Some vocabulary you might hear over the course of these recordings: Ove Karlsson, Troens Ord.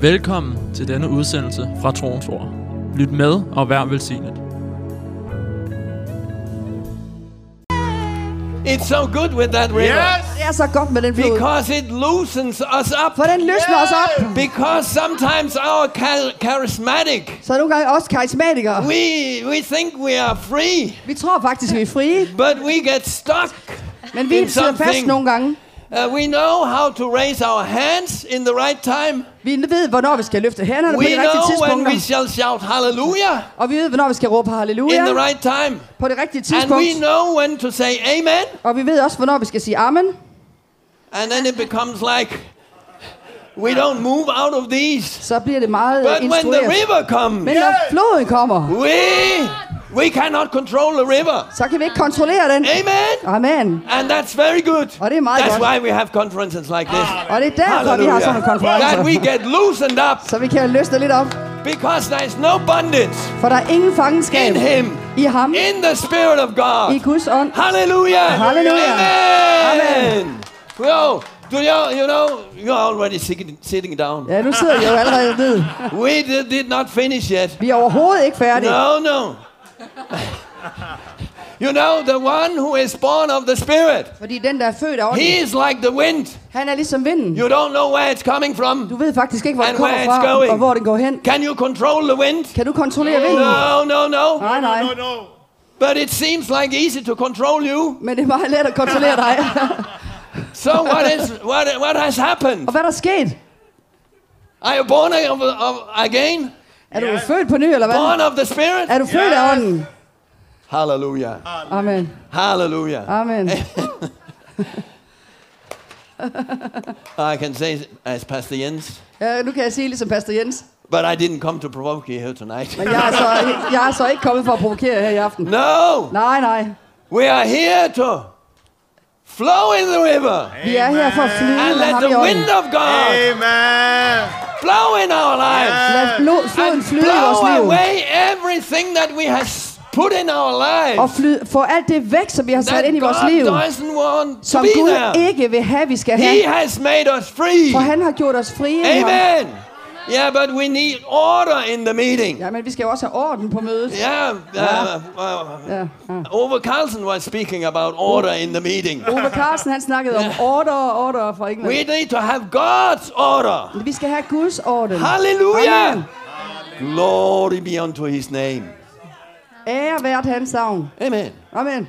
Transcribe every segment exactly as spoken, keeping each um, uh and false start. Velkommen til denne udsendelse fra Troens Ord. Lyt med og vær velsignet. It's so good with that river. Yes. Det er så godt med den flod. Because it loosens us up. For den løsner yeah. os op. Because sometimes our char- charismatic. Så nogle gange også karismatikere. We we think we are free. Vi tror faktisk vi er frie. But we get stuck. Men vi sidder fast nogle gange. Uh, we know how to raise our hands in the right time. Vi ved hvornår vi skal løfte hænderne på de rigtige tidspunkter. We know when we shall shout hallelujah. Og vi ved hvornår vi skal råbe halleluja. In the right time. På det rigtige tidspunkt. And we know when to say amen. Og vi ved også hvornår vi skal sige amen. And then it becomes like we don't move out of these. Så bliver det meget instrueret. But when the river comes. Men når floden kommer. We We cannot control the river. Så kan vi ikke kontrollere den. Amen. Amen. And that's very good. Og det er meget that's godt. Why we have conferences like this. Og det er derfor Hallelujah. Vi har sådan en konference. That we get loosened up. Så vi kan løsne lidt op. Because there is no bondage. For der er ingen fangenskab. In him. I ham. In the spirit of God. I Guds ånd. Hallelujah. Hallelujah. Amen. Amen. Well, do you, you know, you're already sitting down. Ja, nu sidder jeg jo allerede ned. We did, did not finish yet. Vi er overhovedet ikke færdige. No, no. You know the one who is born of the spirit. Fordi den der er født af ånden. He is like the wind. Han er ligesom vinden. You don't know where it's coming from. Du ved faktisk ikke hvor den kommer fra og hvor den går hen. Can you control the wind? Kan du kontrollere vinden? No, no, no. Nej, nej. No, no, no. But it seems like easy to control you. Men det er meget let at kontrollere dig. So what is what what has happened? Og hvad er der sket? Are you born of, of again? Er du yeah. født på ny, eller hvad? Born of the Spirit. Er du født yeah. af ånden? Halleluja. Amen. Halleluja. Amen. I can say as Pastor Jens. Ja, nu kan jeg sige ligesom Pastor Jens. But I didn't come to provoke you here tonight. Men jeg er, så, jeg er så ikke kommet for at provokere jer her i aften. No. Nej, nej. We are here to flow in the river. Amen. Vi er her for at flyde and let the wind of God. Amen. Blow in our lives. Lad floden flyde i vores liv. Blow away everything that we have put in our lives. Og fly, for alt det væk, som vi har sat ind i vores liv. Som Gud ikke vil have, vi skal have. He has made us free. For han har gjort os frie. Amen. Yeah, but we need order in the meeting. Ja, men vi skal jo også have orden på mødet. Yeah. Uh, uh, yeah. uh. Ove Karlsson was speaking about order in the meeting. Ove Karlsson han snakkede om order og order fra England. We need to have God's order. Vi skal have Guds orden. Hallelujah. Amen. Glory be unto his name. Ære være hans navn. Amen. Amen.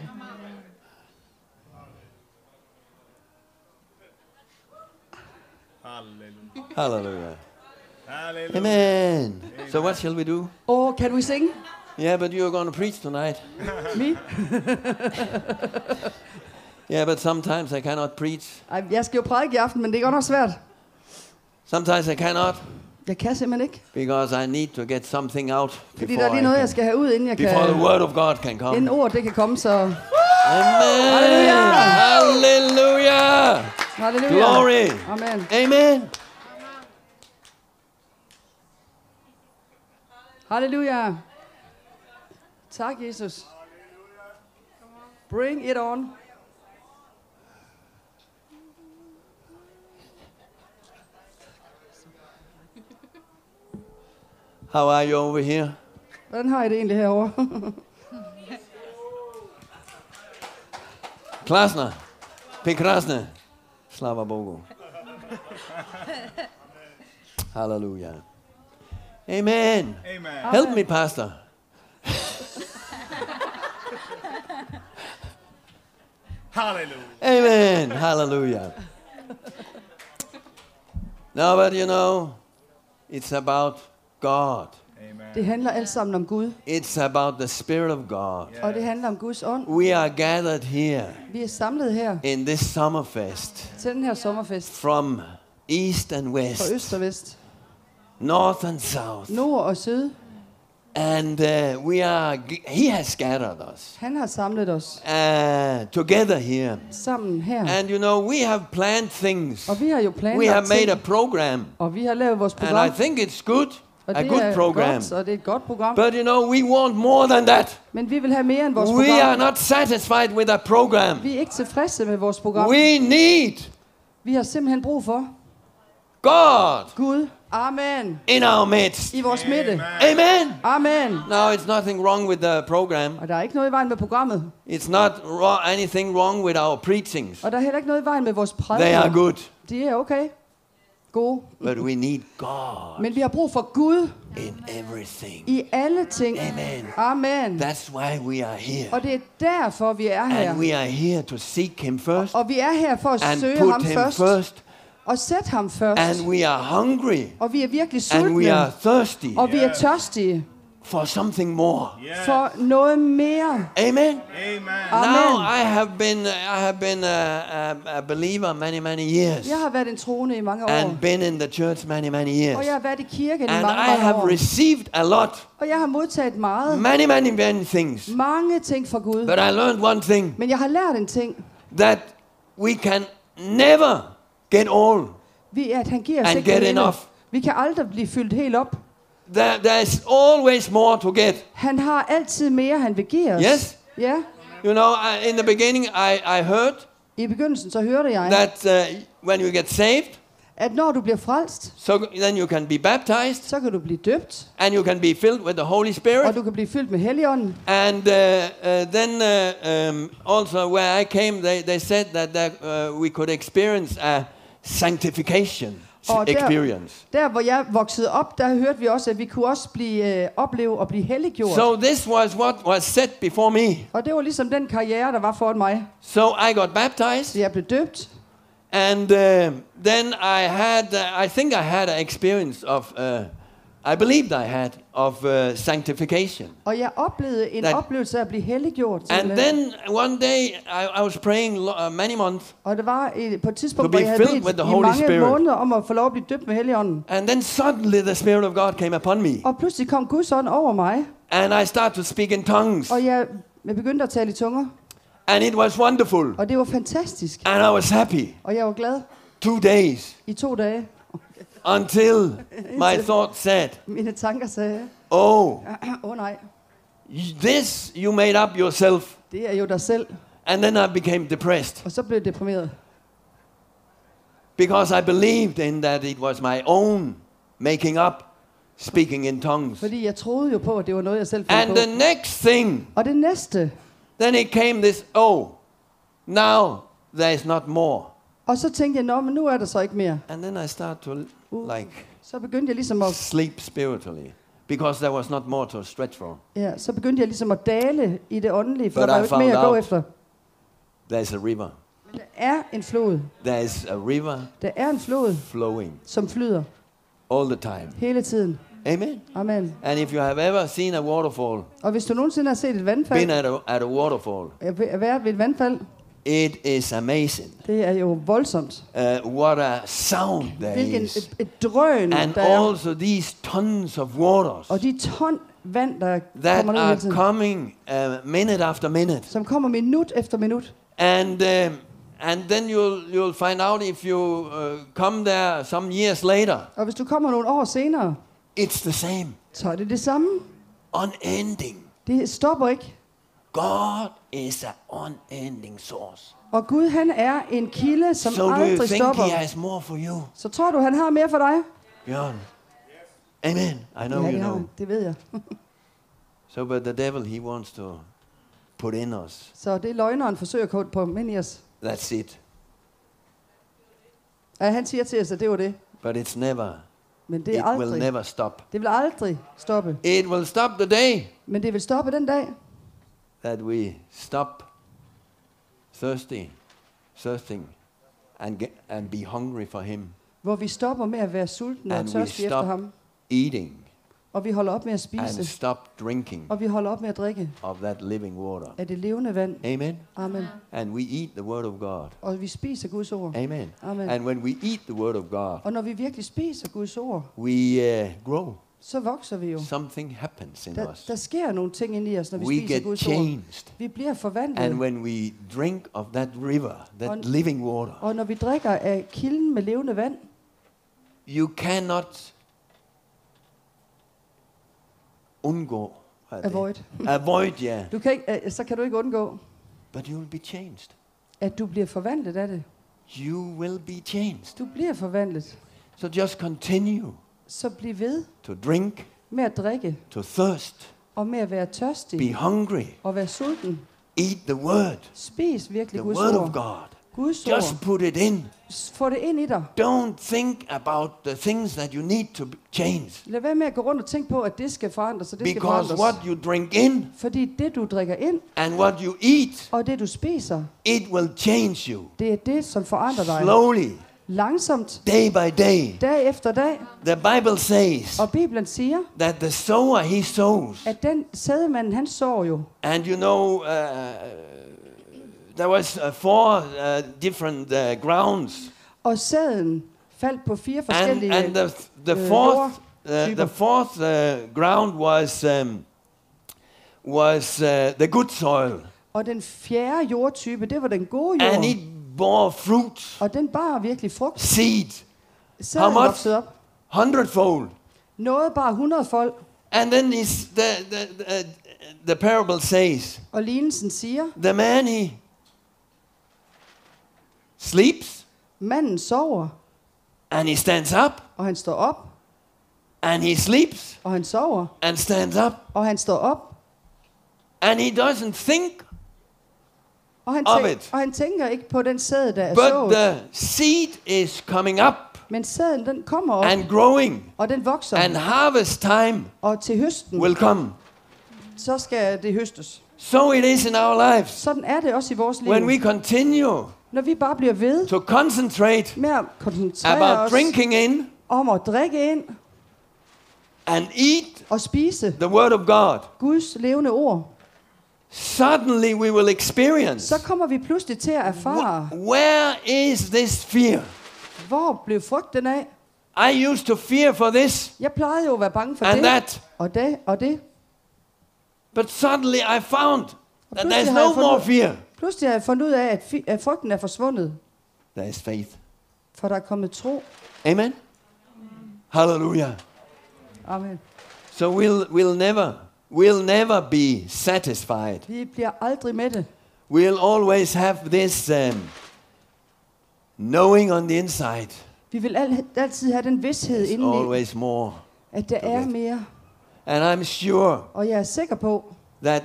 Hallelujah. Hallelujah. Hallelujah. Amen. So what shall we do? Oh, can we sing? Yeah, but you're going to preach tonight. Me? Yeah, but sometimes I cannot preach. Jeg skal jo prædike i aften, men det er godt nok svært. Sometimes I cannot. Jeg kan simpelthen ikke. Because I need to get something out. Fordi der er lige noget, jeg skal have ud, inden jeg kan. Before the word of God can come. Inden ord, det kan komme, så. Amen. Hallelujah. Hallelujah. Hallelujah. Glory. Amen. Amen. Halleluja. Tak, Jesus. Bring it on. How are you over here? Hvordan har I det egentlig herovre? Klasna. Pekrasna. Slava Bogu. Halleluja. Amen. Amen. Help me, Pastor. Hallelujah. Amen. Hallelujah. No, but you know, it's about God. Amen. Det handler alt sammen om Gud. It's about the Spirit of God. Yes. Og det handler om Guds ånd. We are gathered here. Vi er samlet her. In this summerfest. Til den her sommerfest. From east and west. Fra øst og vest. North and south. Nord og syd. And uh, we are he has gathered us. Han har samlet os. Uh, together here. Sammen her. And you know we have planned things. Og vi har jo planlagt. We have made ting. A program. Og vi har lavet vores program. And I think it's good. A good program. Godt, og det er et godt program. But you know we want more than that. Men vi vil have mere end vores we program. We are not satisfied with that program. Vi er ikke tilfredse med vores program. We need. Vi har simpelthen brug for God. Gud. Amen. In our midst. I vores midte. Amen. Amen. No, it's nothing wrong with the program. Og der er ikke noget i vejen med programmet. It's not ro- anything wrong with our preachings. Og der er heller ikke noget i vejen med vores prædiker. They are good. De er okay. Gode. But we need God. Men vi har brug for Gud. In everything. I alle ting. Amen. Amen. That's why we are here. Og det er derfor vi er her. And we are here to seek him first. Og vi er her for at søge ham først. first. Og sæt ham først. And we are hungry. Og vi er virkelig sultne. And we are thirsty. Og vi er tørstige. For something more. Yes. For noget mere. Amen. Amen. Now I have been I have been a, a, a believer many many years. Jeg har været en troende i mange år. And been in the church many many years. Og jeg har været i kirken i mange, mange år. And I have received a lot. Og jeg har modtaget meget. Many many many things. Mange ting fra Gud. But I learned one thing. Men jeg har lært en ting. That we can never get all. Vi at han giver os ikke get enough. Vi kan aldrig blive fyldt helt op. There, there's always more to get. Han har altid mere, han vil give os. Yes. Yeah. You know, I, in the beginning, I I heard. I begyndelsen så hørte jeg. That uh, when you get saved. At når du bliver frelst. So then you can be baptized. Så kan du blive døbt. And you can be filled with the Holy Spirit. Og du kan blive fyldt med Helligånden. And uh, uh, then uh, um, also where I came, they they said that that uh, we could experience a sanctification. Og der, der hvor jeg voksede op, der hørte vi også, at vi kunne også blive øh, opleve og blive helliggjort. So this was what was set before me. Og det var ligesom den karriere der var foran mig. So I got baptized. Så jeg blev døbt. And uh, then I had, uh, I think I had an experience of, uh, I believed I had of uh, sanctification. Og jeg oplevede en that, oplevelse af at blive helliggjort. And then one day I, I was praying uh, many months. Og det var et, på et tidspunkt, hvor jeg havde bedt i mange Spirit. måneder om at få lov at blive døbt med Helligånden. And then suddenly the Spirit of God came upon me. Og pludselig kom Guds ånd over mig. And I started to speak in tongues. Og jeg, jeg begyndte at tale i tunger. And it was wonderful. Og det var fantastisk. And I was happy. Og jeg var glad. Two days. I to dage. Until my thought said. Mine tanker sagde. Oh. Oh nej. This you made up yourself. Det er jo dig selv. And then I became depressed. Og så blev jeg deprimeret. Because I believed in that it was my own making up, speaking in tongues. Fordi jeg troede jo på at det var noget jeg selv fandt på. And the next thing. Og det næste. Then it came this oh. Now there is not more. Og så tænkte jeg, nå, men nu er der så ikke mere. And then I started to like så begyndte jeg ligesom at sleep spiritually because there was not more to stretch from. Ja, så begyndte jeg ligesom at dale i det åndelige, for But der var ikke mere at gå efter. There's a river. Men der er en flod. There's a river. Der er en flod. Flowing. Som flyder. All the time. Hele tiden. Amen. Amen. And if you have ever seen a waterfall. Og hvis du nogensinde har set et vandfald. Been at a, at a waterfall. At være ved et vandfald. It is amazing. Det er jo voldsomt. Uh, what a sound there Hvilken is. Et, et drøn, and der also er. These tons of waters. Og de ton vand der that kommer are tiden, coming uh, minute after minute. Som kommer minut efter minut. And uh, and then you'll you'll find out if you uh, come there some years later. Og hvis du kommer nogle år senere. It's the same. Så er det det samme. Unending. Det stopper ikke. God is an unending source. Og Gud han er en kilde som so aldrig stopper. Så tror du han har mere for dig? Bjørn. Amen. I know ja, you know. Det ved jeg. So but the devil he wants to put in us. Så det er løgneren forsøger at putte på ind i os. That's it. Ja, han siger til os at det var det. But it's never. Men det er it aldrig. It will never stop. Det vil aldrig stoppe. It will stop the day. Men det vil stoppe den dag. That we stop thirsty, thirsting, and get, and be hungry for Him. Hvor vi stopper med at være sultne og tørstige efter ham. Eating. Og vi holder op med at spise. And stop drinking. Og vi holder op med at drikke. Of that living water. Af det levende vand. Amen. Amen. And we eat the word of God. Og vi spiser Guds ord. Amen. Amen. And when we eat the word of God. Og når vi virkelig spiser Guds ord. We uh, grow. Så vokser vi jo. Something happens in der, us. Der sker nogle ting ind i os, når vi we spiser Guds ord. Vi bliver forvandlet. And when we drink of that river, that og, living water. Og når vi drikker af kilden med levende vand. You cannot undgå. Avoid. Avoid, ja. Yeah. Du kan ikke, så kan du ikke undgå. But you will be changed. At du bliver forvandlet af det. You will be changed. Du bliver forvandlet. So just continue. Så bliv ved. To drink. Med at drikke. To thirst. Og med at være tørstig. Be hungry. Og være sulten. Eat the word. Spis virkelig Guds ord. The word of God. Gudsord. Just put it in. Få det ind i dig. Don't think about the things that you need to change. Lad være med at gå rundt og tænke på, at det skal forandres, så det skal forandres. Because what you drink in, fordi det du drikker ind, and what you eat, og det du spiser, it will change you. Det er det, som forandrer dig. Slowly. Langsomt. Day by day. Dag efter dag. The Bible says. Og Bibelen siger. That the sower he sows. At den sædemanden han sår jo. And you know. Uh, There was uh, four uh, different uh, grounds. Og sæden faldt på fire forskellige. And, and the, the fourth, uh, the fourth uh, ground was um, was uh, the good soil. Og den fjerde jordtype, det var den gode jord. And it bore fruit. Og den bar virkelig frugt. Seed. How much? Hundredfold. Noget bare hundredfold. And then is the the the, the parable says. Og lignelsen siger. The man he sleeps. Manden sover. And he stands up. Og han står op. And he sleeps. Og han sover. And stands up. Og han står op. And he doesn't think og han of it. Og han tænker ikke på den sæd der er sået. But the seed is coming up. Men sæden den kommer op. And growing. Og den vokser. And harvest time. Og til høsten. Will come. Så skal det høstes. So it is in our lives. Sådan er det også i vores liv. When we continue. Når vi bare bliver ved to concentrate med at koncentrere os in, om at drikke ind and eat og spise the word of God, Guds levende ord, suddenly we will experience, så kommer vi pludselig til at erfare, where is this fear? Hvor blev frygten af? I used to fear for this, jeg plejede jo at være bange for and det that. Og det og det. But suddenly I found that there's no more fear. Pludselig har jeg fundet ud af, at, fi- at frygten er forsvundet. There is faith. For der er kommet tro. Amen. Hallelujah. Amen. So we'll we'll never we'll never be satisfied. Vi bliver aldrig mætte. We'll always have this um, knowing on the inside. Vi vil al- altid have den vished There's indeni. Always more. At der er mere. And I'm sure. Og jeg er sikker på. That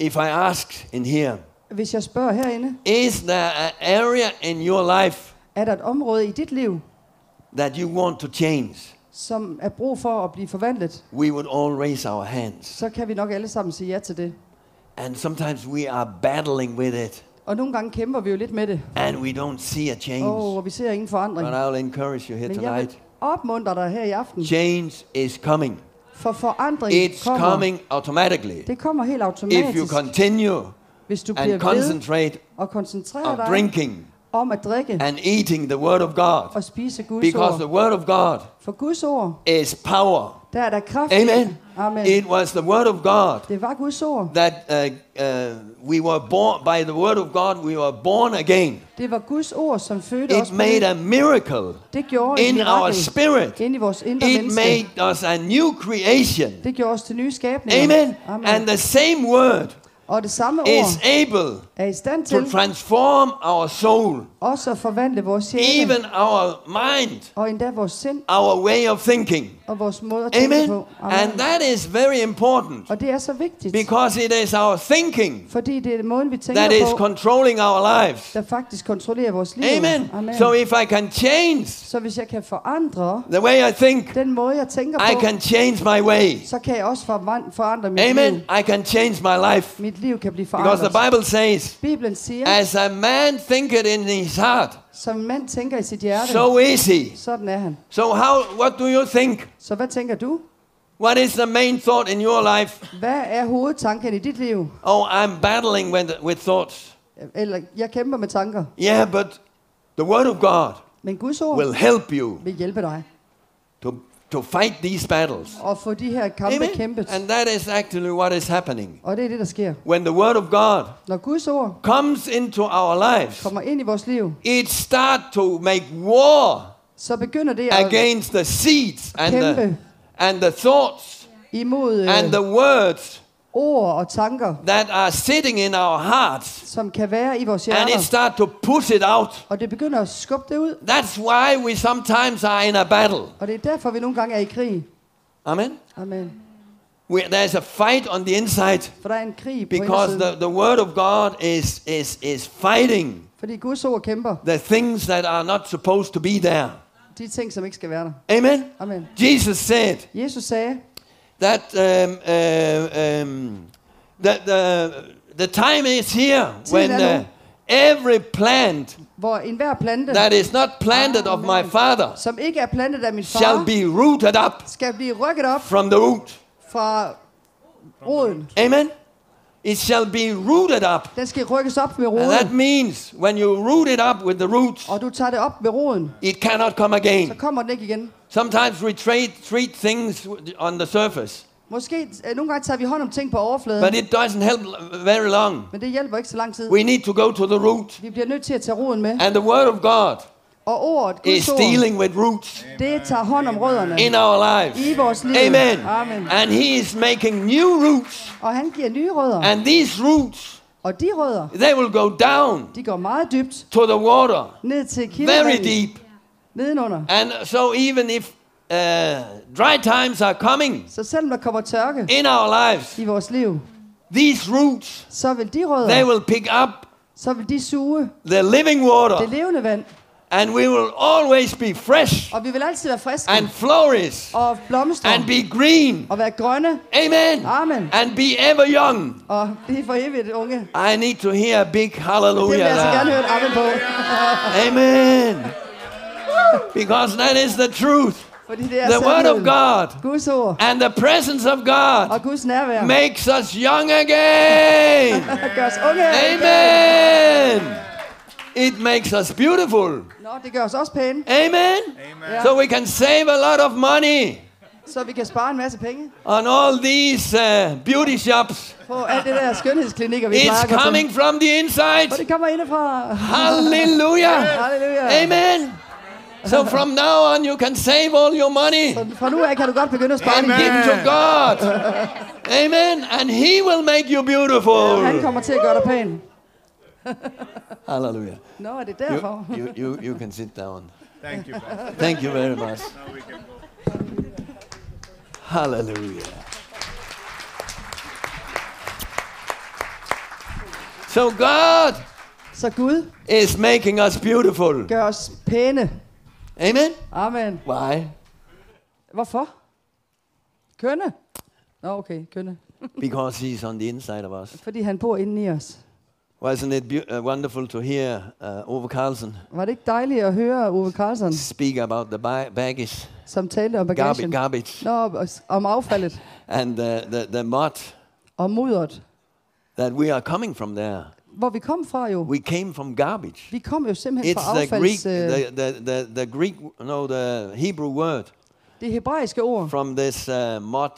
if I ask in here, hvis jeg spørger herinde, is there an area in your life, er der et område i dit liv, that you want to change, som er brug for at blive forvandlet, we would all raise our hands. Så kan vi nok alle sammen sige ja til det. And sometimes we are battling with it. Og nogle gange kæmper vi jo lidt med det. And we don't see a change. Oh, og vi ser ingen forandring. But I'll encourage you here Men tonight. Jeg vil opmuntre dig her i aften. Change is coming. For forandring It's kommer. Coming automatically. Det kommer helt automatisk. If you continue Hvis du and concentrate og on drinking om at drikke and eating the word of God, og spise Guds because ord. The word of God for Guds ord is power. Der er der kraft. Amen. Amen. It was the word of God. Det var Guds ord. That uh, uh, we were born by the word of God. We were born again. Det var Guds ord, som fødte os. It made a miracle. Det gjorde in our spirit. Ind i vores indre menneske. It made us a new creation. Det gjorde os til nye skabninger. Amen. Amen. And the same word. Og det samme ord is able er i stand til to transform our soul, også at forvandle vores sjæl, even our mind, og endda vores sind, our way of thinking, og vores måde at tænke på. Amen. And that is very important. Og det er så vigtigt, because it is our thinking, fordi det er måden vi tænker that på, that is controlling our lives, der faktisk kontrollerer vores liv. Amen. Amen. So if I can change, så hvis jeg kan forandre the way I think, den måde jeg tænker på, I can change my way, så kan jeg også forandre mit Amen. Liv. Amen. I can change my life. Mit liv kan blive forandret. Because the Bible says, Bibelen siger, as a man thinketh in his heart, som en mand tænker i sit hjerte, so is he. Sådan er han. So how, what do you think? Så hvad tænker du? What is the main thought in your life? Hvad er hovedtanken i dit liv? Oh, I'm battling with, with thoughts. Eller jeg kæmper med tanker. Yeah, but the word of God, men Guds ord will help you, vil hjælpe dig, to to fight these battles. Og for de her kampe kæmpet. And that is actually what is happening. Og det er det der sker. When the word of God, når Guds ord comes into our lives, kommer ind i vores liv, it start to make war, så begynder det at against the seeds and the, and the thoughts imod, and the words ord og tanker, that are sitting in our hearts, som kan være i vores hjerter, and it start to push it out. Og det begynder at skubbe det ud. That's why we sometimes are in a battle. Og det er derfor vi nogle gange er i krig. Amen. Amen. Where there's a fight on the inside. For der er en krig på indersiden. Because the the word of God is is is fighting. Fordi Guds ord kæmper. The things that are not supposed to be there. De ting som ikke skal være der. Amen. Amen. Jesus said. Jesus sagde. That um, uh, um, that the the time is here when uh, every plant that is not planted of my father shall be rooted up from the root. Amen. It shall be rooted up. Den skal rykkes op ved roden. And that means when you root it up with the roots, og du tager det op ved roden, it cannot come again. Så kommer den ikke igen. Sometimes we treat, treat things on the surface. Måske nogle gange tager vi hånd om ting på overfladen. But it doesn't help very long. Men det hjælper ikke så lang tid. We need to go to the root. Vi bliver nødt til at tage roden med. And the word of God og ordet, Guds ord, is dealing with roots. Det tager hånd om rødderne. In our lives. I vores liv. Amen. Amen. And he is making new roots. Og han giver nye rødder. And these roots. Og de rødder. They will go down. De går meget dybt. To the water. Ned til kilden. Very deep. Nedenunder. And so even if uh, dry times are coming. Så selvom der kommer tørke. In our lives. I vores liv. These roots. Så vil de rødder. They will pick up. Så vil de suge. The living water. Det levende vand. And we will always be fresh. Og vi vil altid være friske. And flourish. Og blomstre. And be green. Og være grønne. Amen. Amen. And be ever young. Og blive for evigt unge. I need to hear a big hallelujah. Det vil jeg så gerne høre et amen på. Amen. Because that is the truth. The word of God. Guds ord. And the presence of God. Og Guds nærvær. Makes us young again. Gør os unge. Amen. It makes us beautiful. No, det gør os også pæne. Amen. Amen. So we can save a lot of money. Så vi kan spare en masse penge. On all these uh, beauty shops. På alle de der skønhedsklinikker vi plejer at gå til. It's coming from the inside. For det kommer indefra. Hallelujah. Hallelujah. Amen. So from now on you can save all your money. Så fra nu af kan du godt begynde at spare din penge. Give to God. Amen. And he will make you beautiful. Han kommer til at gøre dig pæn. Hallelujah. No, I did that. You, you, you can sit down. Thank you. Pastor. Thank you very much. Now we can go. Hallelujah. So God, so Gud is making us beautiful. Gør os pæne. Amen. Amen. Why? Hvorfor? Kønne? No, okay, kønne. Because he's on the inside of us. Fordi han bor inde i os. Wasn't it be- uh, wonderful to hear uh, Ove Karlsson? Var det ikke dejligt at høre Ove Karlsson? Speak about the ba- baggage. Som talte om bagagen. Garbage. Nå, om affaldet. And the the, the mud. Og mudderet. That we are coming from there. Hvor vi kom fra jo. We came from garbage. Vi kom jo simpelthen fra affalds. It's the Greek, the, the the the Greek, no, the Hebrew word. Det hebraiske ord. From this uh, mud.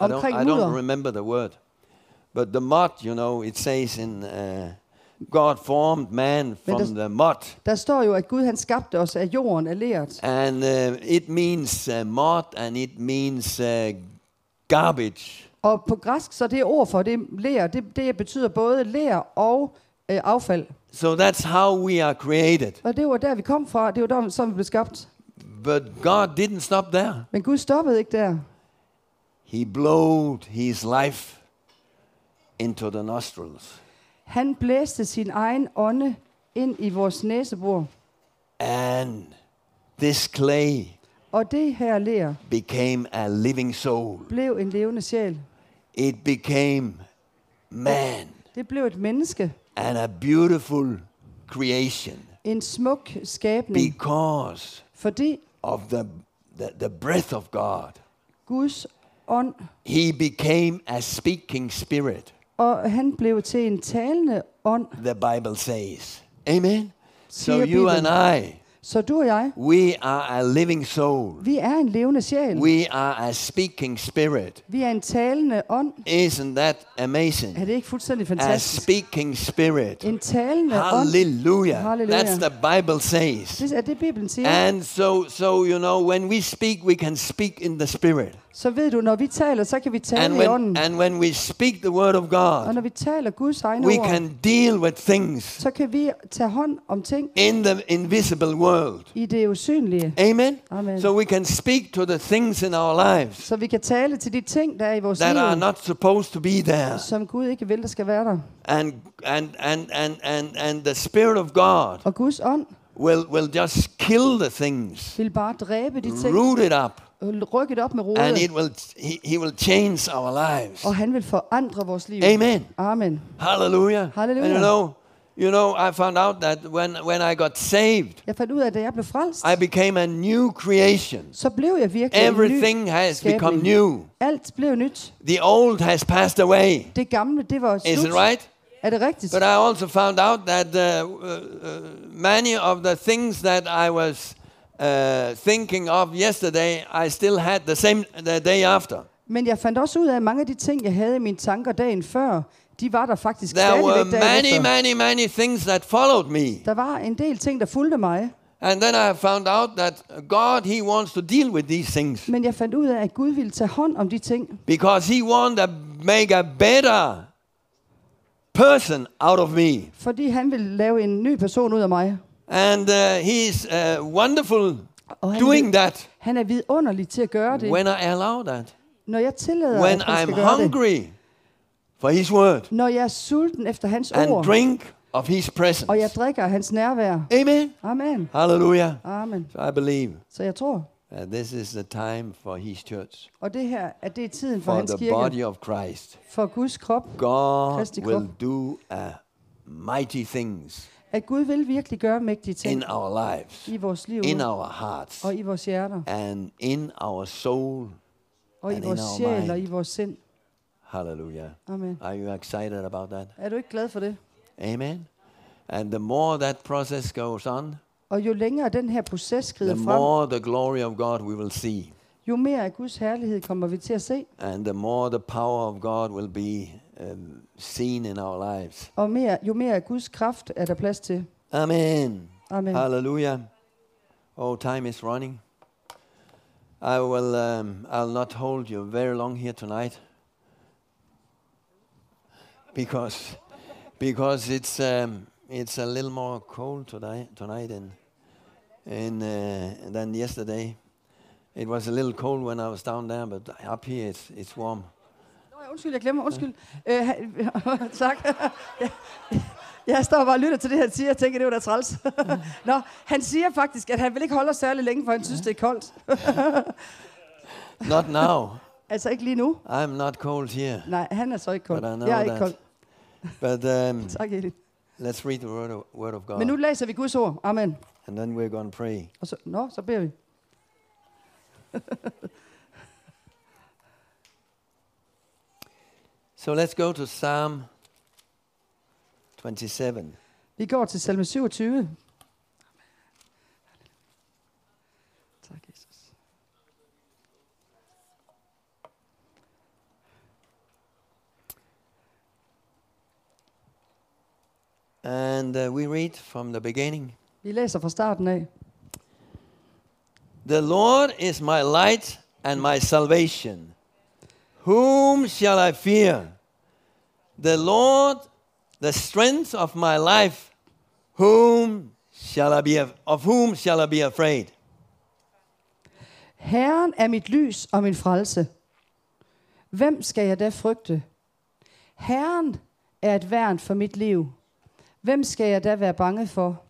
I don't, I don't remember the word. But the mud, you know, it says in uh, God formed man from der, the mud. Der står jo at Gud han skabte os af jorden af leret. And uh, it means uh, mud and it means uh, garbage. Og på græsk så det ord for det ler, det, det betyder både ler og uh, affald. So that's how we are created. Og det var der vi kom fra, det var der som vi blev skabt. But God didn't stop there. Men Gud stoppede ikke der. He blowed his life into the nostrils. Han blæste sin egen ånde ind i vores næsebor. And this clay. Og det her ler. Became a living soul. Blev en levende sjæl. It became man. Det blev et menneske. And a beautiful creation. En smuk skabning. Because. Fordi. Of the the, the breath of God. Guds ånd. He became a speaking spirit. Og han blev til en talende ånd. The Bible says. Amen. So you and I. Så du og jeg. We are a living soul. Vi er en levende sjæl. We are a speaking spirit. Vi er en talende ånd. Isn't that amazing? Er det ikke fuldstændig fantastisk? A speaking spirit. En talende ånd. Hallelujah. Hallelujah. That's the Bible says. Det er det Bibelen siger. And so so you know when we speak we can speak in the spirit. så ved du, når vi taler, så kan vi tale i ånden. And when we speak the word of God, og når vi taler Guds egne ord, we can deal with things, så kan vi tage hånd om ting in the invisible world, i det usynlige. Amen. Amen. So we can speak to the things in our lives, så vi kan tale til de ting der er i vores liv, that are not supposed to be there, som Gud ikke vil der skal være der. And and and and and and the Spirit of God, og Guds ånd, will will just kill the things, vil bare dræbe de ting, root it up, rykket op med rode, and it will he, he will change our lives, og han vil forandre vores liv. Amen. Amen. Hallelujah. Hallelujah. You know, you know, I found out that when when I got saved, jeg fandt ud af, da jeg blev frelst, I became a new creation. Så blev jeg virkelig everything en ny has skabning. Become new. Alt blev nyt. The old has passed away. Det gamle, det var slut. Is it right? Er det rigtigt? But I also found out that uh, uh, many of the things that I was Uh, thinking of yesterday, I still had the same the day after. Men jeg fandt også ud af, at mange af de ting, jeg havde i mine tanker dagen før, de var der faktisk stadigvæk dagen efter. There were many, many, many things that followed me. Der var en del ting, der fulgte mig. And then I found out that God, he wants to deal with these things. Men jeg fandt ud af, at Gud ville tage hånd om de ting. Because he wants to make a better person out of me. Fordi han vil lave en ny person ud af mig. And uh, he's uh, wonderful doing that. Han er vidunderlig til at gøre det. When I allow that. Når jeg tillader, when at han skal I'm gøre hungry det. For his word. Når jeg er sulten efter hans and ord. And drink of his presence. Og jeg drikker hans nærvær. Amen. Amen. Hallelujah. Amen. So I believe. Så jeg tror. And this is the time for his church. Og det her er det tiden for, for hans kirke. For the body of Christ. For Guds krop. God Kristi krop. Will do a mighty things. At Gud vil virkelig gøre mægtige ting in our lives, i vores liv, in our hearts, og i vores hjerter, and in our soul, og i vores sjæl og i vores sind. Hallelujah. Amen. Are you excited about that? Er du ikke glad for det? Amen. And the more that process goes on, og jo længere den her proces skrider frem, the more the glory of God we will see. Jo mere af Guds herlighed kommer vi til at se. And the more the power of God will be um, seen in our lives. Og mere, jo mere af Guds kraft er der plads til. Amen. Amen. Hallelujah. Oh, time is running. I will um, I'll not hold you very long here tonight. Because because it's um, it's a little more cold today, tonight and and uh, than yesterday. It was a little cold when I was down there, but up here it's it's warm. Nå, jeg undskyld, jeg glemmer, undskyld. Øh, tak. Jeg står bare og lytter til det, han siger, og tænker, det var da træls. Nå, han siger faktisk, at han vil ikke holde os særlig længe, for han synes, det er koldt. Not now. Altså ikke lige nu. I'm not cold here. Nej, han er så ikke kold. Jeg er ikke that. Kold. But, um, tak, Elin. Let's read the word of, word of God. Men nu læser vi Guds ord. Amen. And then we're going to pray. Og så, nå, så beder vi. So let's go to Psalm twenty-seven. Vi går til Salme syvogtyve. Tak, Jesus. And uh, we read from the beginning. Vi læser fra starten af. The Lord is my light and my salvation. Whom shall I fear? The Lord, the strength of my life. Whom shall I be af- of whom shall I be afraid? Herren er mit lys og min frelse. Hvem skal jeg da frygte? Herren er et værn for mit liv. Hvem skal jeg da være bange for?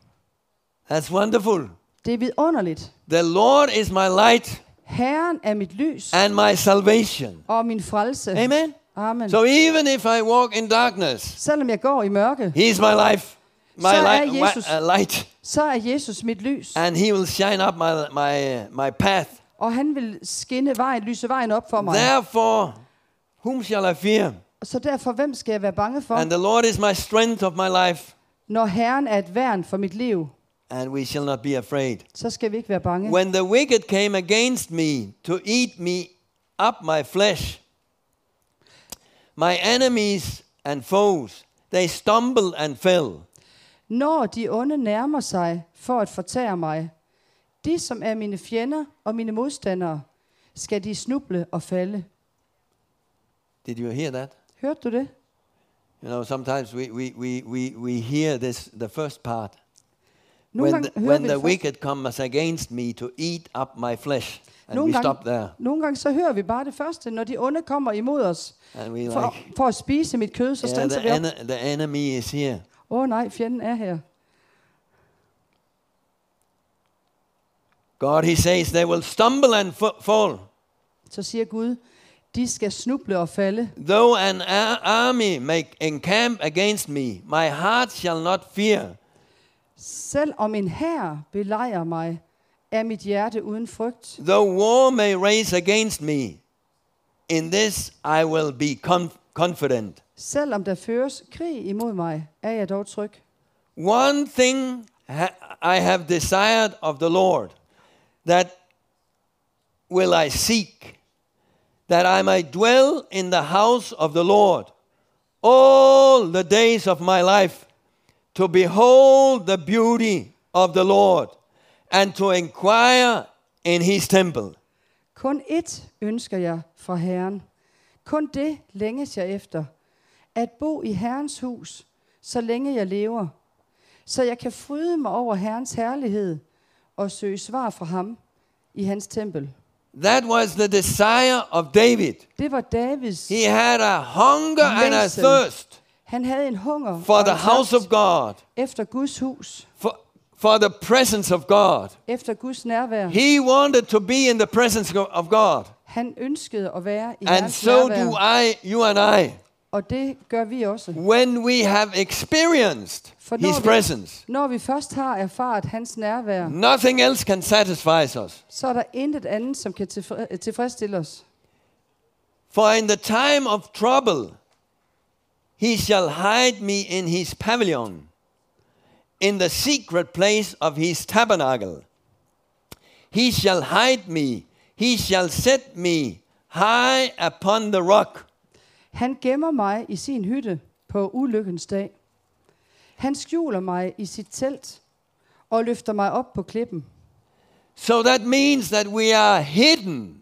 That's wonderful. Det er vidunderligt. The Lord is my light. Herren er mit lys. And my salvation. Og min frelse. Amen. Amen. So even if I walk in darkness. Selvom jeg går i mørke. He is my life. My så light, er Jesus, uh, light. Så er Jesus mit lys. And he will shine up my my my path. Og han vil skinne vejen, lyse vejen op for mig. Therefore, whom shall I fear? Så derfor hvem skal jeg være bange for? And the Lord is my strength of my life. Når Herren er et værn for mit liv. And we shall not be afraid. Så skal vi ikke være bange. When the wicked came against me to eat me up my flesh, my enemies and foes, they stumbled and fell. Når de onde nærmer sig for at fortære mig, de som er mine fjender og mine modstandere, skal de snuble og falde. Did you hear that? Hørte du det? You know, sometimes we we we we we hear this the first part. Nogle when the, when the wicked comes against me to eat up my flesh, and nogle we gang, stop there. Nogle gange så hører vi bare det første, når de onde kommer imod os for, like, for at spise mit kød, så yeah, standser vi op. En, the enemy is here. Åh oh, nej, fjenden er her. God, he says, they will stumble and f- fall. Så siger Gud, de skal snuble og falde. Though an army may encamp against me, my heart shall not fear. Selv om en hær belejrer mig, er mit hjerte uden frygt. Though war may rage against me, in this I will be conf- confident. Selv om der føres krig imod mig, er jeg dog tryg. One thing ha- I have desired of the Lord, that will I seek, that I might dwell in the house of the Lord all the days of my life, to behold the beauty of the Lord, and to inquire in his temple. Kun ét ønsker jeg fra Herren, kun det længes jeg efter, at bo i Herrens hus, så længe jeg lever, så jeg kan fryde mig over Herrens herlighed, og søge svar fra ham i hans tempel. That was the desire of David. Det var Davids. He had a hunger længsel. And a thirst. Han havde en hunger for the house of God. Efter Guds hus. For, for the presence of God. Efter Guds nærvær. He wanted to be in the presence of God. Han ønskede at være i and Herrens so nærvær. And so do I, you and I. Og det gør vi også. When we have experienced his presence. Når vi først har erfaret hans nærvær. Nothing else can satisfy us. Så er der intet andet som kan tilfredsstille os. For in the time of trouble he shall hide me in his pavilion, in the secret place of his tabernacle. He shall hide me, he shall set me high upon the rock. Han gemmer mig i sin hytte på ulykkens dag. Han skjuler mig i sit telt og løfter mig op på klippen. So that means that we are hidden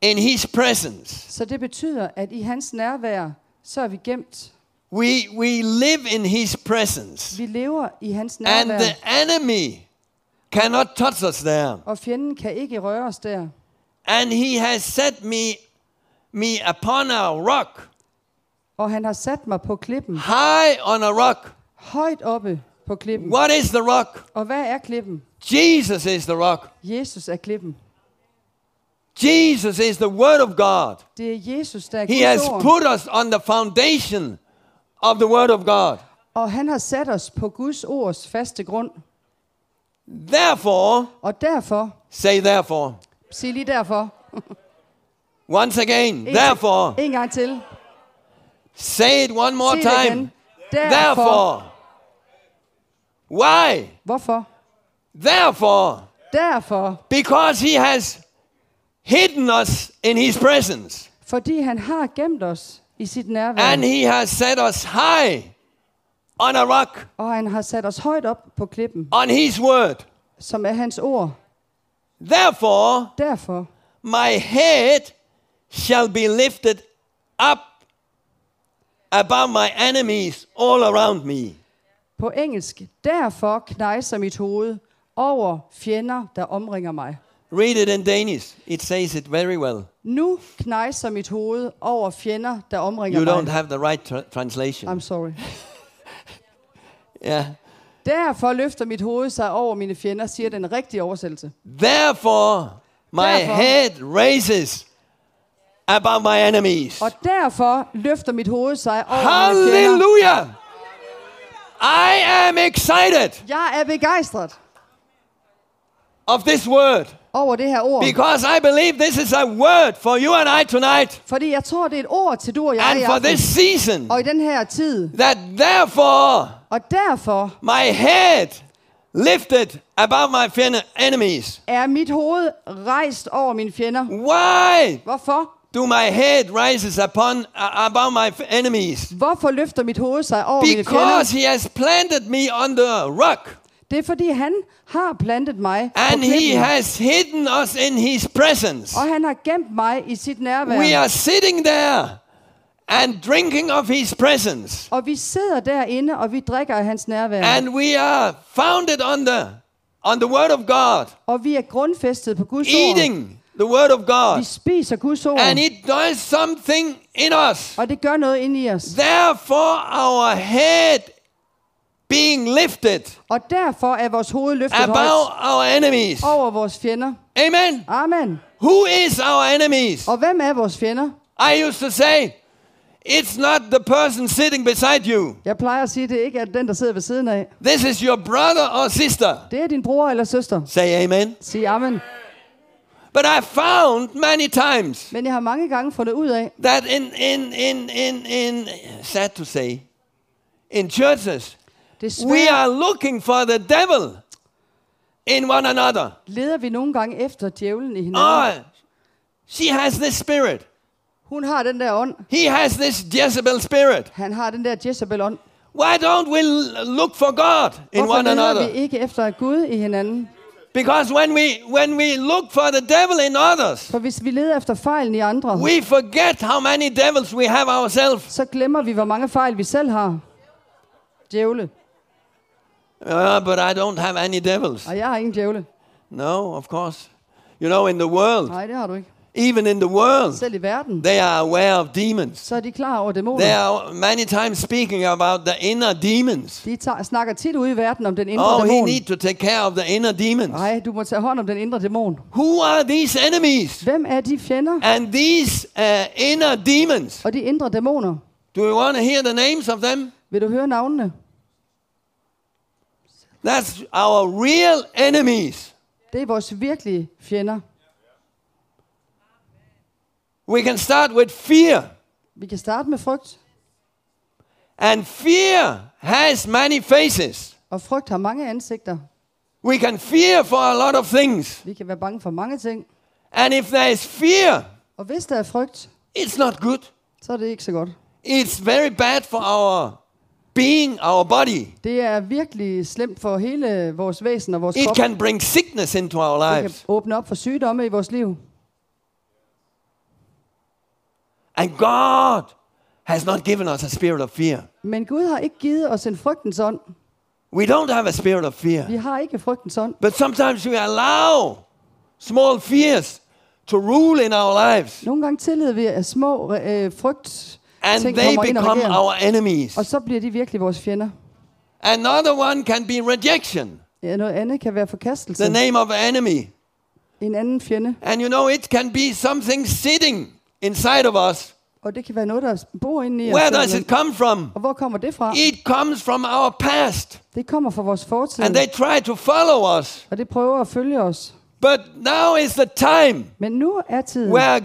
in his presence. Så det betyder at i hans nærvær så er vi gemt. We we live in his presence. Vi lever i hans nærvær. And the enemy cannot touch us there. Og fjenden kan ikke røre os der. And he has set me me upon a rock. Og han har sat mig på klippen. High on a rock. Højt oppe på klippen. What is the rock? Og hvad er klippen? Jesus is the rock. Jesus er klippen. Jesus is the word of God. Det er Jesus der er Guds ord. He has put us on the foundation of the word of God. Og han har sat os på Guds ords faste grund. Therefore. Og derfor. Say therefore. Sig lige derfor. Once again, en, therefore. En gang til. Say it one more time. Therefore. Therefore. Why? Hvorfor? Therefore. Derfor. Because he has hidden us in his presence. Fordi han har gemt os i sit nærvær. And he has set us high on a rock. Og han har sat os højt op på klippen. On his word. Som er hans ord. Therefore. Derfor. My head shall be lifted up above my enemies all around me. På engelsk. Derfor knejser mit hoved over fjender, der omringer mig. Read it in Danish. It says it very well. Nu knejser mit hoved over fjender, der omringer you mig. You don't have the right tra- translation. I'm sorry. Yeah. Derfor løfter mit hoved sig over mine fjender, siger den rigtige oversættelse. Therefore my derfor, head raises above my enemies. Og derfor løfter mit hoved sig over mine fjender. Hallelujah! I am excited. Jeg er begejstret. Of this word. Over det her ord. Because I believe this is a word for you and I tonight. Fordi jeg tror det er et ord til du og jeg. And for this season. Og i den her tid. That therefore. Og derfor. My head lifted above my enemies. Er mit hoved rejst over mine fjender? Why? Hvorfor? Do my head rises upon uh, above my enemies. Hvorfor løfter mit hoved sig over mine fjender? Because he has planted me on the rock. Det er fordi han har plantet mig. And he has hidden us in his presence. Og han har gemt mig i sit nærvær. We are sitting there and drinking of his presence. Og vi sidder derinde og vi drikker af hans nærvær. And we are founded on the on the word of God. Og vi er grundfæstet på Guds ord. Eating the word of God. Vi spiser Guds ord. And it does something in us. Og det gør noget inde i os. Therefore our head being lifted. Og derfor er vores hoved løftet above our enemies. Over vores fjender. Amen. Amen. Who is our enemies? Og hvem er vores fjender? I used to say, it's not the person sitting beside you. Jeg plejer at sige, det ikke er den der sidder ved siden af. This is your brother or sister. Det er din bror eller søster. Say amen. Sig amen. But I found many times. Men jeg har mange gange fundet ud af. That in in in in in sad to say, in churches, we are looking for the devil in one another. Leder vi nogle gange efter djævlen i hinanden? Oh, she has this spirit. Hun har den der ånd. He has this Jezebel spirit. Han har den der Jezebel ånd. Why don't we look for God in Hvorfor one another? Hvorfor leder vi ikke efter Gud i hinanden? Because when we when we look for the devil in others, for hvis vi leder efter fejlen i andre, we forget how many devils we have ourselves. Så glemmer vi hvor mange fejl vi selv har. Djævle. Uh, but I don't have any devils. Og jeg har ingen djævle. No, of course. You know, in the world. Nej, det har du ikke. Even in the world. Selv i verden. They are aware of demons. Så er de klar over dæmoner. They are many times speaking about the inner demons. De tager, snakker tit ude i verden om den indre oh, dæmon. Oh, he need to take care of the inner demons. Nej, du må tage hånd om den indre dæmon. Who are these enemies? Hvem er de fjender? And these uh, inner demons. Og de indre dæmoner. Do you want to hear the names of them? Vil du høre navnene? That's our real enemies. Det er vores virkelige fjender. We can start with fear. Vi kan starte med frygt. And fear has many faces. Og frygt har mange ansigter. We can fear for a lot of things. Vi kan være bange for mange ting. And if there is fear, og hvis der er frygt, it's not good. Så er det ikke så godt. It's very bad for our being, our body. Det er virkelig slemt for hele vores væsen og vores krop. It can bring sickness into our lives. Det kan åbne op for sygdomme i vores liv. And God has not given us a spirit of fear. Men Gud har ikke givet os en frygtens ånd. We don't have a spirit of fear. Vi har ikke frygtens ånd. But sometimes we allow small fears to rule in our lives. Nogle gange tillader vi at små øh, frygt. And ting they become our enemies. Og så bliver de virkelig vores fjender. Another one can be rejection. Ja, noget andet kan være forkastelse. The name of an enemy. En anden fjende. And you know it can be something sitting inside of us. Og det kan være noget der bor inde i os. Where does it come from? Og hvor kommer det fra? It comes from our past. Det kommer fra vores fortid. And they try to follow us. Og det prøver at følge os. But now is the time. Men nu er tiden. Where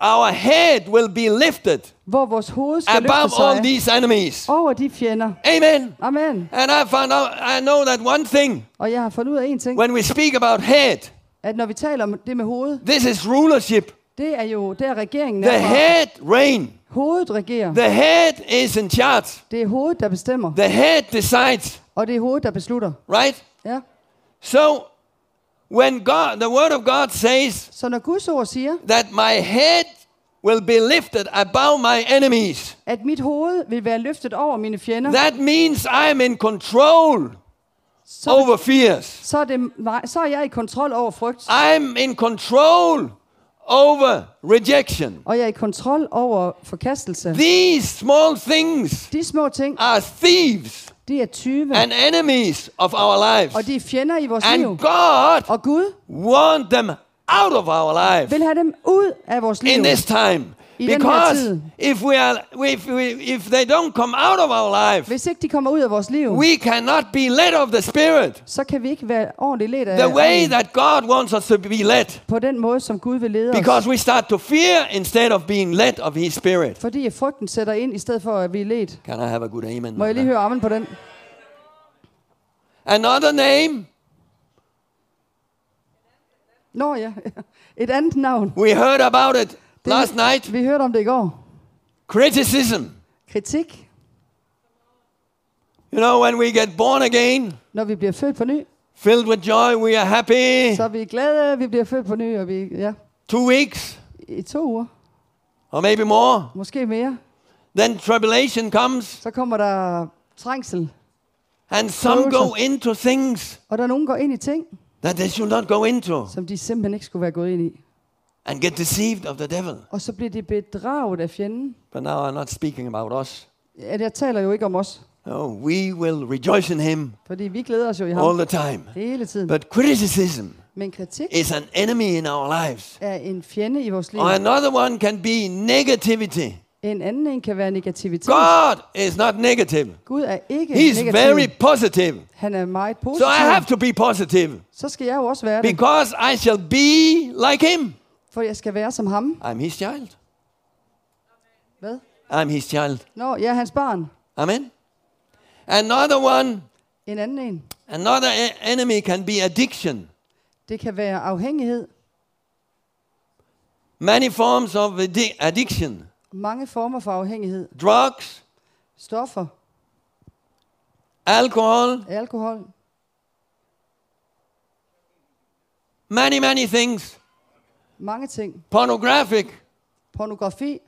our head will be lifted above all these enemies. Over de fjender. Amen. Amen. And I found out, I know that one thing. Og jeg har fundet ud af en ting. When we speak about head, at når vi taler om det med hovedet. This is rulership. Det er jo det er regeringen. The head reign. Hovedet regerer. The head is in charge. Det er hovedet der bestemmer. The head decides. Og det er hovedet der beslutter. Right? Ja. So when God, the word of God says, så når Guds ord siger, that my head will be lifted above my enemies, at mit hoved vil være løftet over mine fjender, that means I'm in control så, over fears. Så er, det, så er jeg i kontrol over frygt. I'm in control over rejection. Og jeg er i kontrol over forkastelse. These small things, de små ting, are thieves. De er tyve. And enemies of our lives. Og de er fjender i vores and liv. God og Gud want them out of our lives. Vil have dem ud af vores liv. In this time. I because if we are if we, if they don't come out of our life. Hvis ikke de kommer ud af vores liv. We cannot be led of the spirit. Så kan vi ikke være ordentligt ledt af. The way that God wants us to be led. På den måde som Gud vil lede os. Because we start to fear instead of being led of his spirit. Fordi frygten sætter ind i stedet for at vi er ledt. Can I have a good amen? Må jeg lige høre amen på den? Another name. Nå ja. Et andet navn. We heard about it. Det, last night. Vi hørte om det i går. Criticism. Kritik. You know, when we get born again, når vi bliver født på ny, filled with joy, we are happy. Så vi er glade, vi bliver født på ny, og vi ja. Two weeks. I to uger. Or maybe more. Måske mere. Then tribulation comes. Så kommer der trængsel. And some go into things. Og der nogen går ind i ting. That they should not go into. Som de simpelthen ikke skulle være gået ind i. And get deceived of the devil. Og så bliver de bedraget af fjenden. But now I'm not speaking about us. Ja, jeg taler jo ikke om os. No, we will rejoice in him. Fordi vi glæder os jo i ham. All the time. Hele tiden. But criticism. Men kritik is an enemy in our lives. Er en fjende i vores liv. Or another one can be negativity. En anden en kan være negativitet. God is not negative. Gud er ikke negativ. He's very positive. Han er meget positiv. So I have to be positive. Så skal jeg jo også være det. Because I shall be like him. For jeg skal være som ham. I'm his child. Hvad? I'm his child. Nå, jeg er hans barn. Amen. Another one. En anden en. Another enemy can be addiction. Det kan være afhængighed. Many forms of addiction. Mange former for afhængighed. Drugs. Stoffer. Alkohol. Alkohol. Many, many things. Mange ting. Pornographic. Pornografi.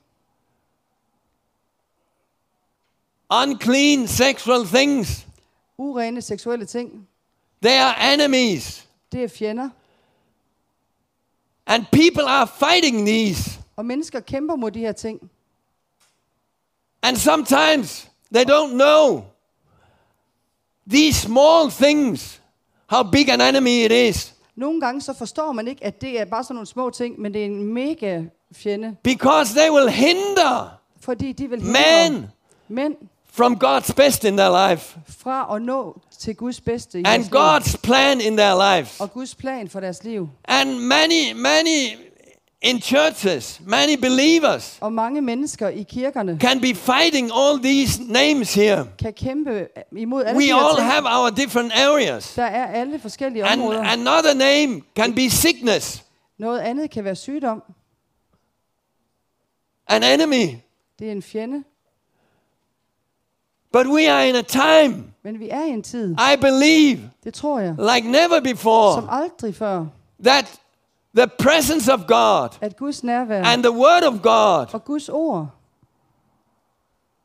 Unclean sexual things. Urene seksuelle ting. They are enemies. Det er fjender. And people are fighting these. Og mennesker kæmper mod de her ting. And sometimes they don't know these small things how big an enemy it is. Nogle gange så forstår man ikke at det er bare sådan nogle små ting, men det er en mega fjende. Because they will hinder. Fordi de vil hindre men from God's best in their life. Fra at nå til Guds bedste i deres liv. And God's plan in their life. Og Guds plan for deres liv. And many many in churches, many believers. Og mange mennesker i kirkerne. Can be fighting all these names here. Kan kæmpe imod alle de her ting. We all have our different areas. Der er alle forskellige områder. And another name can be sickness. Noget andet kan være sygdom. An enemy. Det er en fjende. But we are in a time. Men vi er i en tid. I believe. Det tror jeg. Like never before. Som aldrig før. That the presence of God at Guds nærvær, and the word of God og Guds ord,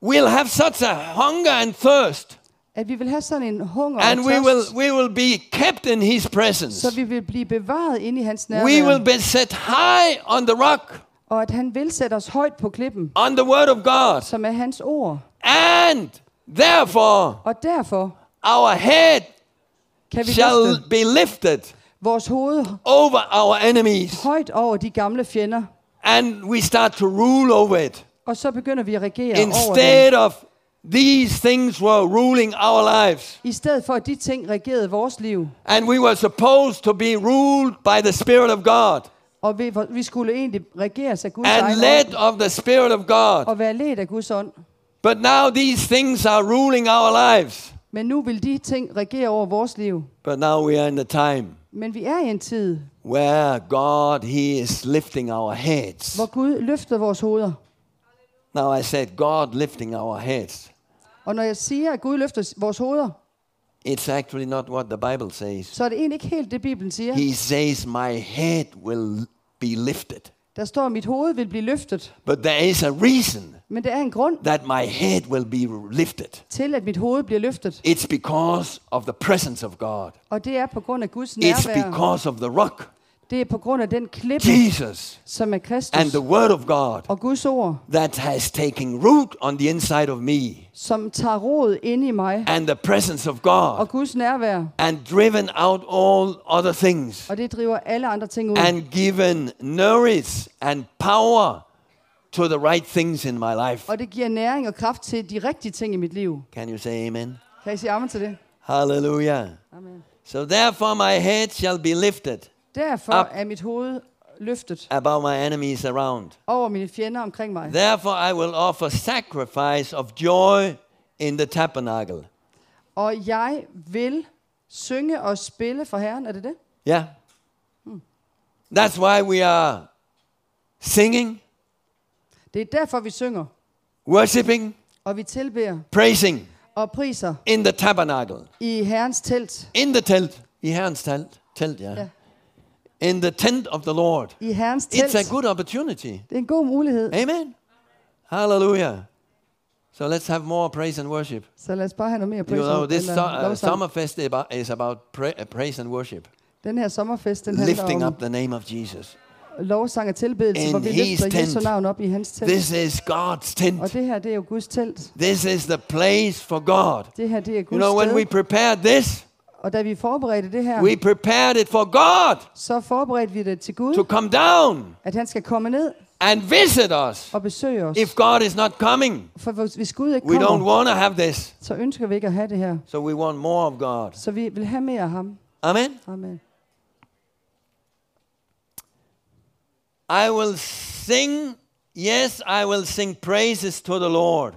will have such a hunger and thirst, at vi vil have sådan en hunger and og we tørst, will we will be kept in His presence. Så vi vil blive bevaret inde i hans nærvær. We will be set high on the rock. Og at han vil sætte os højt på klippen. On the word of God, som er hans ord. And therefore, og derfor, our head shall løfte? Be lifted. Vores hoved over our enemies. Højt over de gamle fjender. And we start to rule over it. Og så begynder vi at regere instead over of these things were ruling our lives. I stedet for at de ting regerede vores liv. And we were supposed to be ruled by the Spirit of God. Og vi, vi skulle egentlig regeres af Guds ånd. And led of the Spirit of God. Og være ledt af Guds ånd. But now these things are ruling our lives. Men nu vil de ting regere over vores liv. But now we are in the time. Men vi er i en tid, where God he is lifting our heads. Hvor Gud løfter vores hoveder. Now I said God lifting our heads. Og når jeg siger at Gud løfter vores hoveder, it's actually not what the Bible says. Så er det egentlig ikke helt det Bibelen siger. He says my head will be lifted. Der står at mit hoved vil blive løftet. But there is a reason. Men der er en grund. That my head will be lifted. Til at mit hoved bliver løftet. It's because of the presence of God. Og det er på grund af Guds nærvær. It's because of the rock. Det er på grund af den klippe. Jesus. Som er Kristus. And the word of God. Og Guds ord. That has taken root on the inside of me. Som tager rod ind i mig. And the presence of God. Og Guds nærvær. And driven out all other things. Og det driver alle andre ting ud. And given nourish and power to the right things in my life. Og det giver næring og kraft til de rigtige ting i mit liv. Can you say amen? Kan I sige amen til det? Hallelujah. Amen. So therefore my head shall be lifted. Derfor er mit hoved løftet. Above my enemies around. Over mine fjender omkring mig. Therefore I will offer sacrifice of joy in the tabernacle. Og jeg vil synge og spille for Herren, er det det? Ja. Yeah. Hmm. That's why we are singing. Det er derfor vi synger. Worshipping. Og vi tilbeder. Praising. og priser. In the tabernacle. I Herrens telt. In the telt. I Herrens telt. Telt, ja. Ja. In the tent of the Lord. I Herrens telt. It's a good opportunity. Det er en god mulighed. Amen. Hallelujah. So let's have more praise and worship. Så lad os bare have noget mere praise. You know, this so- uh, summerfest is about pra- praise and worship. Den her sommerfest, den handler om lifting up the name of Jesus. Lovsang og tilbedelse, hvor vi løfter Jesu navn op i hans telt. This is God's tent. Og det her, det er jo Guds telt. This is the place for God. Det her, det er Guds you know, sted. When we prepared this, og da vi forberedte det her, we prepared it for God. Så forberedte vi det til Gud. To come down. At han skal komme ned. And visit us. Og besøge os. If God is not coming. For hvis Gud ikke kommer. We don't want to have this. Så ønsker vi ikke at have det her. So we want more of God. Så vi vil have mere af ham. Amen. Amen. I will sing, yes, I will sing praises to the Lord.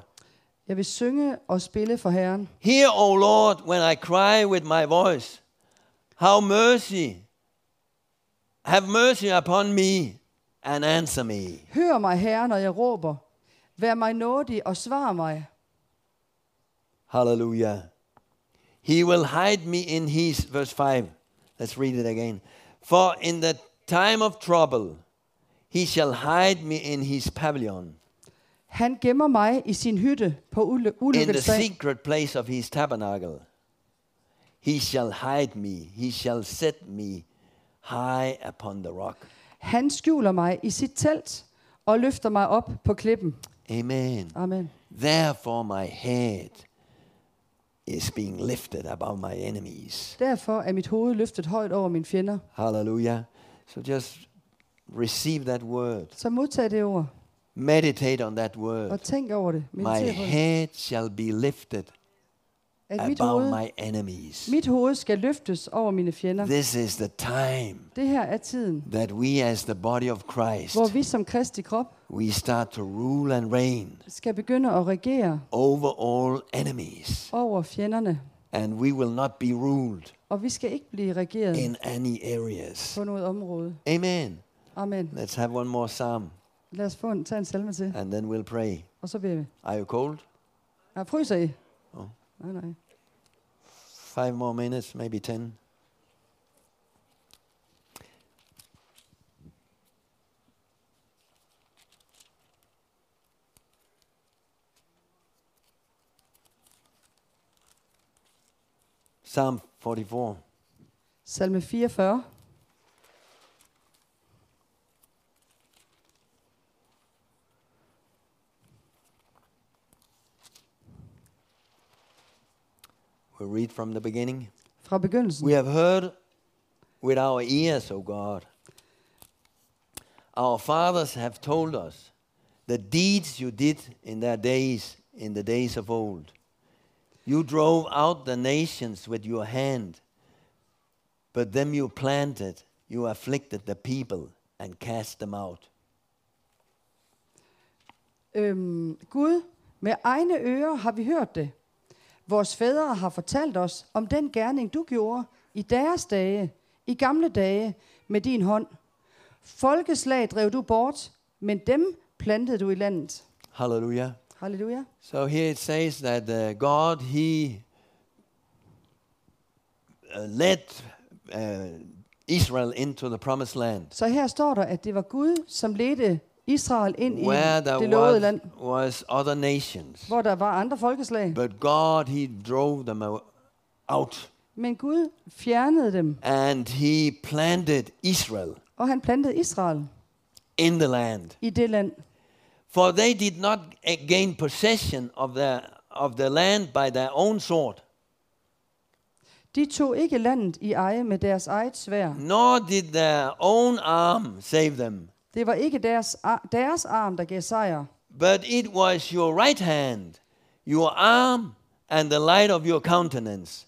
Jeg vil synge og spille for Herren. Hear, O Lord, when I cry with my voice. Have mercy, have mercy upon me and answer me. Hør mig, Herre, når jeg råber. Vær mig nådig og svar mig. Hallelujah. He will hide me in his, verse five. Let's read it again. For in the time of trouble, he shall hide me in his pavilion. Han gemmer mig i sin hytte på ulykkens dag. In the secret place of his tabernacle. He shall hide me. He shall set me high upon the rock. Han skjuler mig i sit telt og løfter mig op på klippen. Amen. Amen. Therefore my head is being lifted above my enemies. Derfor er mit hoved løftet højt over mine fjender. Hallelujah. So just receive that word. Så modtag det ord. Meditate on that word. Og tænk over det. Meditere. My head shall be lifted above my enemies. Mit hoved skal løftes over mine fjender. This is the time. Det her er tiden. That we as the body of Christ. Hvor vi som Kristi krop. We start to rule and reign. Skal begynde at regere. Over all enemies. Over fjenderne. And we will not be ruled. Og vi skal ikke blive regeret. In any areas. På noget område. Amen. Amen. Let's have one more psalm. Lad os få en, tage en salme til. And then we'll pray. Og så beder vi. Are you cold? Ja, fryser I? Oh. Nej, nej. Five more minutes, maybe ten. Psalm fireogfyrre. Salme fireogfyrre. We read from the beginning. Fra begyndelsen. We have heard with our ears, O God. Our fathers have told us the deeds you did in their days, in the days of old. You drove out the nations with your hand, but them you planted, you afflicted the people and cast them out. Øhm, Gud, med egne ører har vi hørt det. Vores fædre har fortalt os om den gerning, du gjorde i deres dage, i gamle dage, med din hånd. Folkeslag drev du bort, men dem plantede du i landet. Halleluja. Halleluja. So here it says that uh, God, he uh, led uh, Israel into the promised land. Så her står der, at det var Gud, som ledte Israel ind i det lovede land, was other nations, hvor der var andre folkeslag. But God, he drove them out. Men Gud fjernede dem. And he planted Israel. Og han plantede Israel. In the land. I det land. For they did not gain possession of the of the land by their own sword. De tog ikke landet i eje med deres eget sværd. Nor did their own arm save them. Det var ikke deres, deres arm, der gav sejr. But it was your right hand, your arm and the light of your countenance.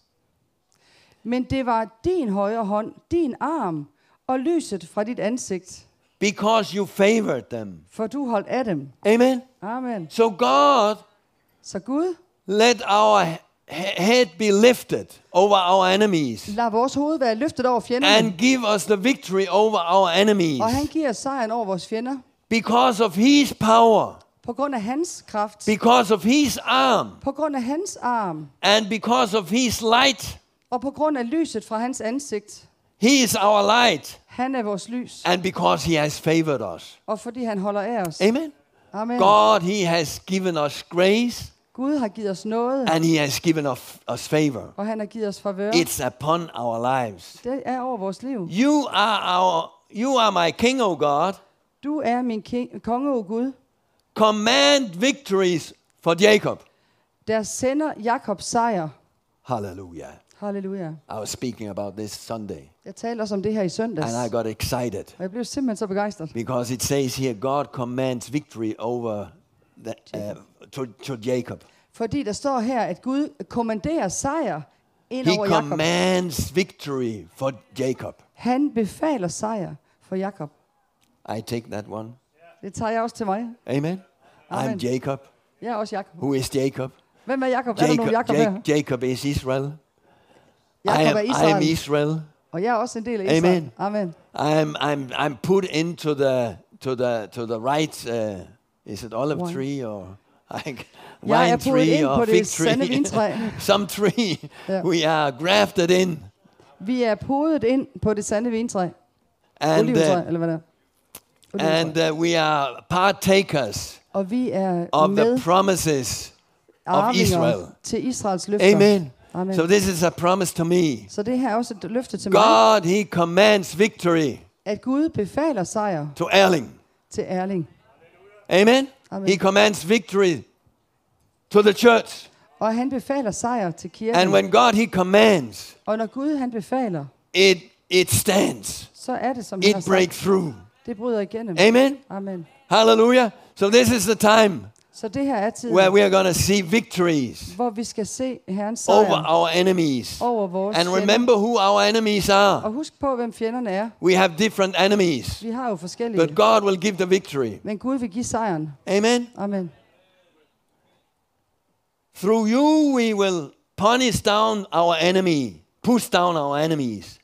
Men det var din højre hånd, din arm og lyset fra dit ansigt. Because you favored them. For du holdt af dem. Amen. Amen. So God, så Gud, let our head be lifted over our enemies. Lad vores hoved være løftet over fjenderne. And give us the victory over our enemies. Og han giver sejren over vores fjender. Because of his power. På grund af hans kraft. Because of his arm. På grund af hans arm. And because of his light. Og på grund af lyset fra hans ansigt. He is our light. Han er vores lys. And because he has favored us. Og fordi han holder af os. Amen. Amen. God, he has given us grace. Gud har givet os noget. And he has given us favor. Og han har givet os favør. It's upon our lives. Det er over vores liv. You are our, you are my king, O God. Du er min king, konge, O Gud. Command victories for Jacob. Der sender Jakob sejr. Hallelujah. Hallelujah. I was speaking about this Sunday. Jeg talte også om det her i søndags. And I got excited. Og jeg blev simpelthen så begejstret. Because it says here, God commands victory over the, uh, to, to Jacob. Fordi der står her, at Gud kommanderer sejr ind over Jakob. He commands victory for Jacob. Han befaler sejr for Jakob. I take that one. Det tager jeg også til mig. Amen. Amen. I'm Jacob. Jeg er også Jakob. Who is Jacob? Hvem er Jakob? Jacob, er der nogen Jakob her? Jacob is Israel. Jakob er Israel. I am Israel. Og jeg er også en del af Israel. Amen. Amen. I'm I'm I'm put into the to the to the right uh, is it olive wine. Tree or like wine tree or fig tree? Some tree. Yeah. We are grafted in. Vi er podet ind på det sande vintræ. And olivetræ, uh, eller hvad der? And uh, we are partakers og vi er of the promises of Israel. Til Israels løfter. Amen. Amen. So this is a promise to me. Så det her er også et løfte til mig. God, he commands victory. At Gud befaler sejr. To Erling. Til Erling. Amen. Amen. He commands victory to the church. Og han befaler sejr til kirken. And when God he commands. Og når Gud han befaler. It it stands. Så er det som it breaks through. Det bryder igennem. Amen. Amen. Hallelujah. So this is the time. Så det her er tiden. Where we are going to see victories. Hvor vi skal se Herrens sejr. Over our enemies. Over vores fjender. And remember who our enemies are. Og husk på hvem fjenderne er. We have different enemies. Vi har jo forskellige. But God will give the victory. Men Gud vil give sejren. Amen. Amen. Through you we will punish down our enemy. Push down our enemies.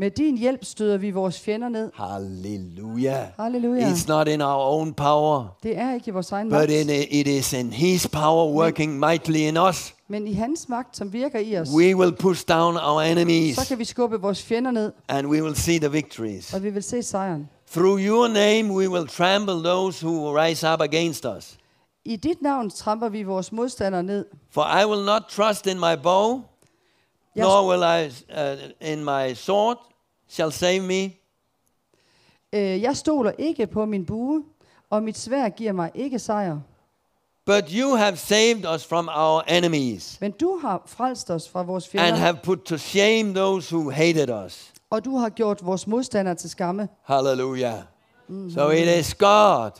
Med din hjælp støder vi vores fjender ned. Halleluja. Halleluja. It's not in our own power. Det er ikke i vores egen magt. But in it is in his power working mightily in us. Men i hans magt som virker i os. We will push down our enemies. Så kan vi skubbe vores fjender ned. And we will see the victories. Og vi vil se sejren. Through your name we will trample those who rise up against us. I dit navn tramper vi vores modstandere ned. For I will not trust in my bow. Nor will I uh, in my sword shall save me. Jeg stoler ikke på min bue, og mit sværd giver mig ikke sejr. But you have saved us from our enemies. Men du har frelst os fra vores fjender. And have put to shame those who hated us. Og du har gjort vores modstandere til skamme. Hallelujah. Mm-hmm. So it is God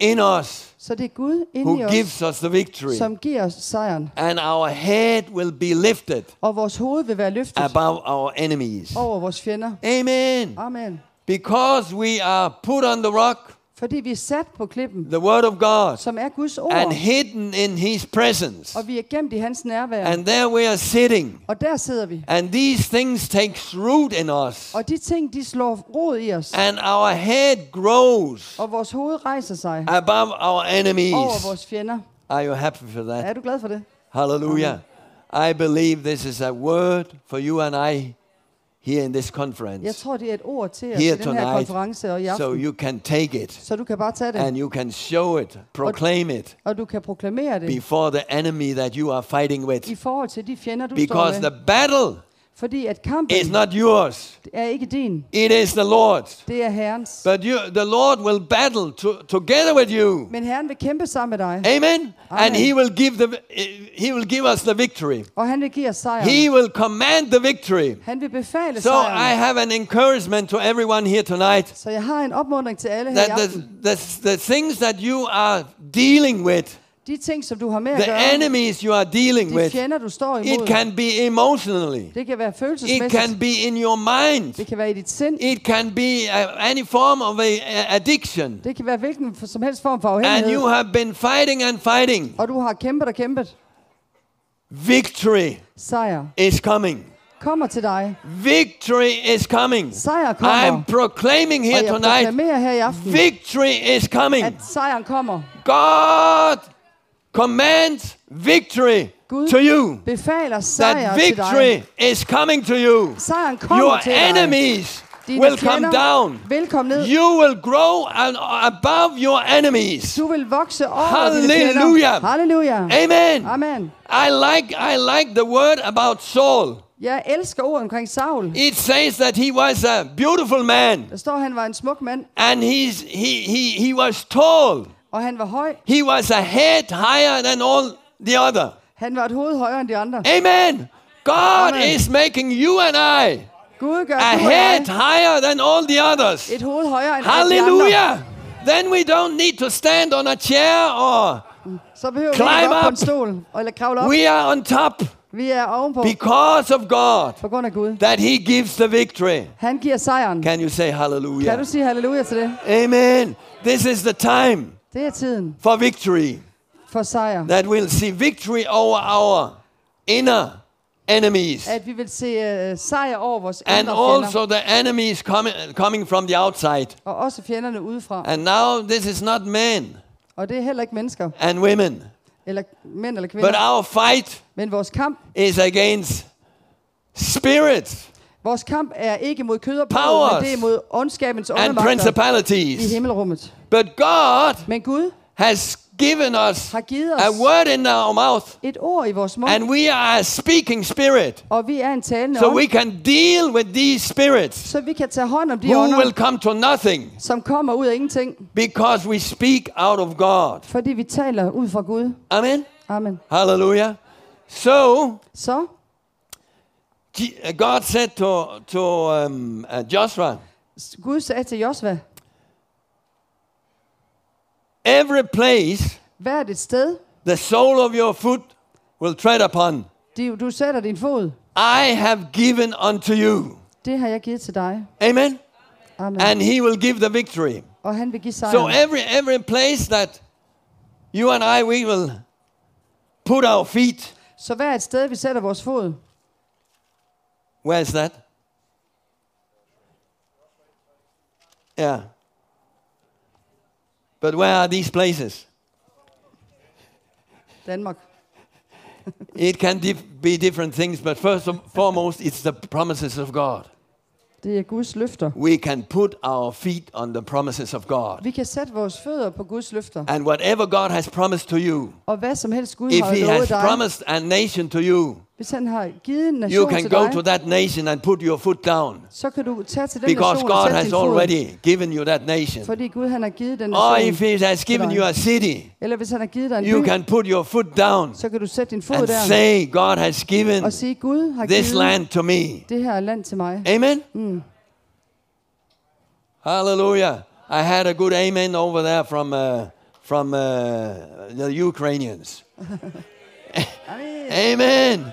in us. Så det er Gud inde i os. Who gives us the victory. Som giver os sejren. And our head will be lifted. Og vores hoved vil være løftet. Above our enemies. Over vores fjender. Amen. Amen. Because we are put on the rock. Fordi vi er sat på klippen. The word of God. Som er Guds ord. And hidden in his presence. Og vi er gemt i hans nærvær. And there we are sitting. Og der sidder vi. And these things takes root in us. Og de ting de slår rod i os. And our head grows. Og vores hoved rejser sig. Above our enemies. Over vores fjender. Are you happy for that? Er du glad for det? Hallelujah. Amen. I believe this is a word for you and I. Here in this conference. Jeg tror det er et ord til at den her konference og i aften. So you can take it. Så du kan bare tage det. And you can show it, proclaim it. Og du kan proklamere det. Before the enemy that you are fighting with. I forhold til de fjender du står med. Because the battle. Fordi at kampen is not yours. Er ikke din. It is the Lord's. Det er Herrens. But you, the Lord will battle to, together with you. Men Herren vil kæmpe sammen med dig. Amen. Amen. And he will give the he will give us the victory. Og han vil give os sejren. He will command the victory. Han vil befale sejren. So I have an encouragement to everyone here tonight. Så jeg har en opmuntring til alle her i aften. The, the, the things that you are dealing with. De ting som du har med at gøre. The enemies you are dealing with. De fjender du står imod. It can be emotionally. Det kan være følelsesmæssigt. It can be in your mind. Det kan være i dit sind. It can be any form of addiction. Det kan være hvilken som helst form for afhængighed. And you have been fighting and fighting. Og du har kæmpet og kæmpet. Victory. Sejr. Is coming. kommer til dig. Victory is coming. Sejr kommer. I'm proclaiming here tonight. Og jeg proklamerer her i aften. Victory is coming. At sejren kommer. God commands victory Gud to you. Befaler sejr til dig. That victory is coming to you. Sejren kommer Your til dig. Your enemies will come down. You will grow and above your enemies. Du vil vokse over Hallelujah. Hallelujah. Amen. Amen. I like I like the word about Saul. Jeg elsker ordet omkring Saul. It says that he was a beautiful man. Der står han var en smuk mand. And he's he he he was tall. Og han var høj. He was a head higher than all the other. Han var et hoved højere end de andre. Amen. God Amen. Is making you and I a head higher than all the others. Et hoved højere end Hallelujah. Alle de andre. Then we don't need to stand on a chair or Så behøver climb vi ikke op up. På en stol, eller kravle op. We are on top. Vi er ovenpå. Because of God. På grund af Gud. That he gives the victory. Han giver sejren. Can you say hallelujah? Kan du sige halleluja til det? Amen. This is the time. Det er tiden. For victory. For sejr. That we'll see victory over our inner enemies. At vi vil se uh, sejr over vores indre fjender. And also the enemies coming coming from the outside. Og også fjenderne udefra. And now this is not men. Og det er heller ikke mennesker. And women. Eller mænd eller kvinder. But our fight Men vores kamp is against spirits. Vores kamp er ikke mod kød og blod, men det er mod ondskabens åndemagter. And principalities. I himmelrummet. But God Men Gud has given us a word in our mouth. Et ord i vores mund. And we are a speaking spirit. Og vi er en talende ånd. So we can deal with these spirits. Så vi kan tage hånd om de ånder. Who will come to nothing. Som kommer ud af ingenting. Because we speak out of God. Fordi vi taler ud fra Gud. Amen. Amen. Hallelujah. So Så God said to to um, uh, Joshua. Gud sagde til Joshua. Every place, hvert et sted, the sole of your foot will tread upon. Du sætter din fod. I have given unto you. Det har jeg givet til dig. Amen. Amen. And he will give the victory. Og han vil give sejren. So every every place that you and I we will put our feet. Så hvert sted vi sætter vores fod. Where is that? Yeah. But where are these places? Denmark. It can dif- be different things, but first and foremost, it's the promises of God. Det er Guds løfter. We can put our feet on the promises of God. Vi kan sætte vores fødder på Guds løfter. And whatever God has promised to you. Og hvad som helst Gud har lovet dig. If he has promised a nation to you. Hvis han har givet en nation til dig. You can go to that nation and put your foot down. Så kan du tage til den nation og sætte din fod. Because God has already given you that nation. Fordi Gud han har givet den nation. Or if he has given you a city. Eller hvis han har givet dig en by. You can put your foot down. Så kan du sætte din fod der. And say God has given. Og sige Gud har givet this land to me. Det her land til mig. Amen. Mm. Hallelujah. I had a good amen over there from uh, from uh, the Ukrainians. Amen. Amen.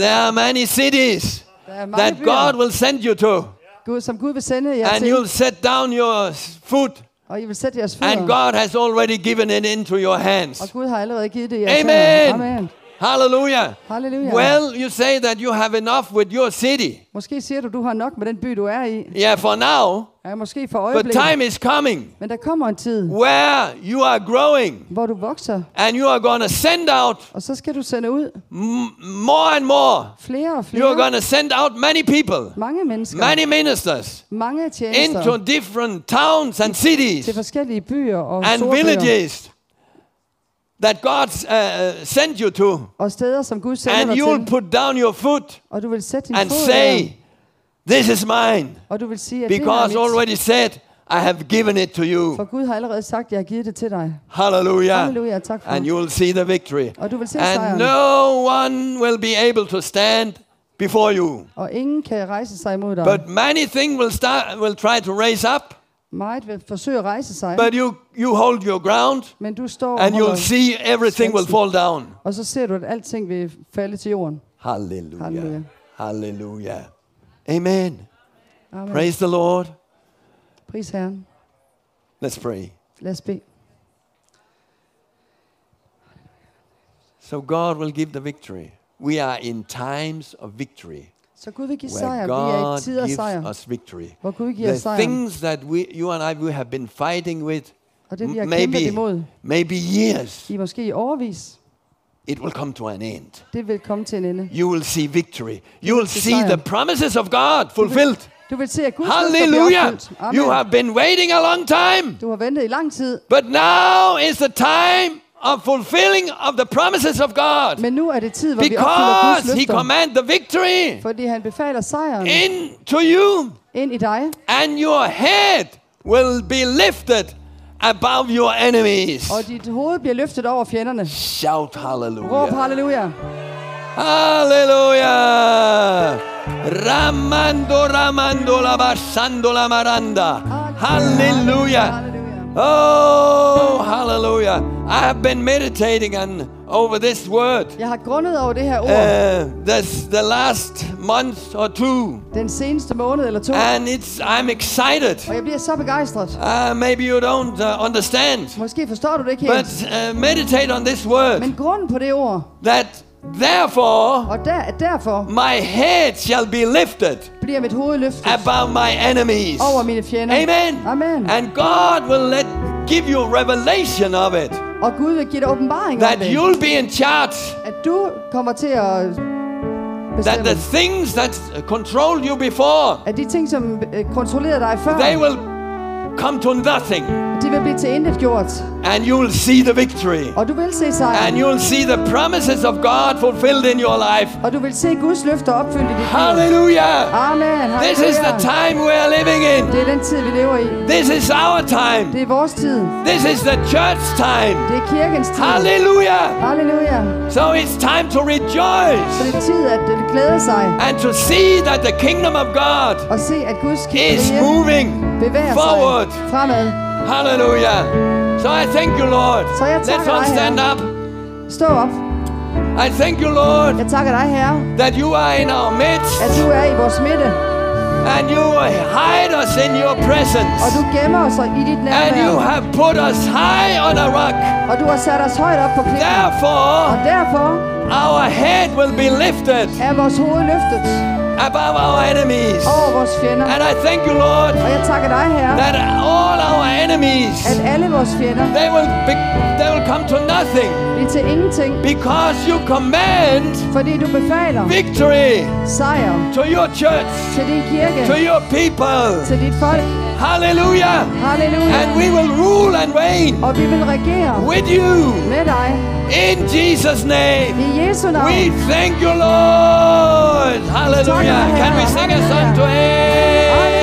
There are many cities are that byer. God will send you to. Gud, som Gud vil sende jer and til. You'll set down your foot. Og I vil sætte jeres fødder. And God has already given it into your hands. Og Gud har allerede givet det i jeres hænder. Amen. Amen. Hallelujah. Hallelujah. Well, you say that you have enough with your city. Måske siger du du har nok med den by du er i. Yeah, for now. Ja, måske for øjeblikket. But time is coming. Men der kommer en tid. Where you are growing. Hvor du vokser. And you are going to send out. Og så skal du sende ud. M- more and more. Flere og flere. You are going to send out many people. Mange mennesker. Many ministers. Mange tjenester. Into different towns and cities. Til forskellige byer og and storbyer. And villages. That God uh, sent you to, og steder, som Gud sender and you'll til. Put down your foot, og du vil sætte din and fod say, der. "This is mine," og du vil sige, at because already said, "I have given it to you." For Gud har allerede sagt, jeg har givet det til dig. Hallelujah. Hallelujah. Tak for and you'll see the victory. Og du vil se sejren. And no one will be able to stand before you. Og ingen kan rejse sig imod dig. But many things will start, will try to raise up. Meget vil forsøge at rejse sig. But you you hold your ground. Men du står and you'll see everything will fall down. Og så ser du at alting vil falde til jorden. Halleluja. Halleluja. Halleluja. Amen. Amen. Praise the Lord. Pris Herren. Let's pray. Lad os bede. So God will give the victory. We are in times of victory. Så Gud vil give sejr. Vi er i tid af sejr. Hvor Gud giver sejr. The things that we, you and I, we have been fighting with, og det, vi har kæmpet imod, maybe years, i måske i årevis, it will come to an end. Det vil komme til en ende. You will see victory. You will see the promises of God fulfilled. Du vil se, at Guds Halleluja! You have been waiting a long time. Du har ventet i lang tid. But now is the time of fulfilling of the promises of God. Men nu er det tid, hvor vi opfylder Guds løfter. Because He command the victory. Fordi han befaler sejren. Into you. Ind i dig. And your head will be lifted above your enemies. Og dit hoved bliver løftet over fjenderne. Shout hallelujah. Råb halleluja. Halleluja. Ramando, ramando, la basando, la maranda. Halleluja. Oh, hallelujah. I have been meditating on over this word. Jeg har grundet over det her ord. Uh, this the last month or two. Den seneste måned eller to. And it's I'm excited. Og jeg bliver så begejstret. Uh, maybe you don't uh, understand. Måske forstår du det ikke helt. But uh, meditate on this word. Men grunden på det ord. That therefore, og der, derfor, my head shall be lifted above my enemies. Over mine fjender. Amen. Amen. And God will let give you revelation of it. Og Gud vil give dig åbenbaring that om det. You'll be in charge. At du kommer til at bestemme. That the things that controlled you before, at de ting som kontrollerede dig før, they will come to nothing. Det vil blive til intet gjort. And you will see the victory. Og du vil se sejren. And you will see the promises of God fulfilled in your life. Og du vil se Guds løfter opfyldt i dit liv. Hallelujah. Amen. This is the time we are living in. Det er den tid vi lever i. This is our time. Det er vores tid. This is the church time. Det er kirkens tid. Hallelujah. Hallelujah. So it's time to rejoice. Så det er tid at glæde sig. And to see that the kingdom of God og se at Guds kirke is moving forward. Fremad. Hallelujah. So I thank you, Lord. Så jeg takker dig, Herre. Let's all stand up. Stå op. I thank you, Lord. Jeg takker dig, Herre. That you are in our midst. At du er i vores midte. And you hide us in your presence. Og du gemmer os i dit nærvær. And you have put us high on a rock. Og du har sat os højt op på klippen. Therefore, og derfor, our head will be lifted. Er vores hoved løftet. Above our enemies. Over vores fjender. And I thank you, Lord. Og jeg takker dig, Herre. That all our enemies. At alle vores fjender. They will be, they will come to nothing. Blive til ingenting. Because you command. Fordi du befaler. Victory. Sejr. To your church. Til din kirke. To your people. Til dit folk. Hallelujah. Hallelujah. And we will rule and reign. Og vi vil regere. With you. Med dig. In Jesus' name. I Jesu navn. We thank you, Lord. Hallelujah. Hallelujah. Can we sing a song to Him? Hallelujah,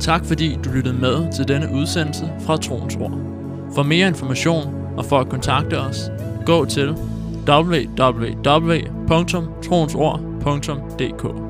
Tak fordi du lyttede med til denne udsendelse fra Troens Ord. For mere information og for at kontakte os, gå til w w w punktum troens ord punktum d k.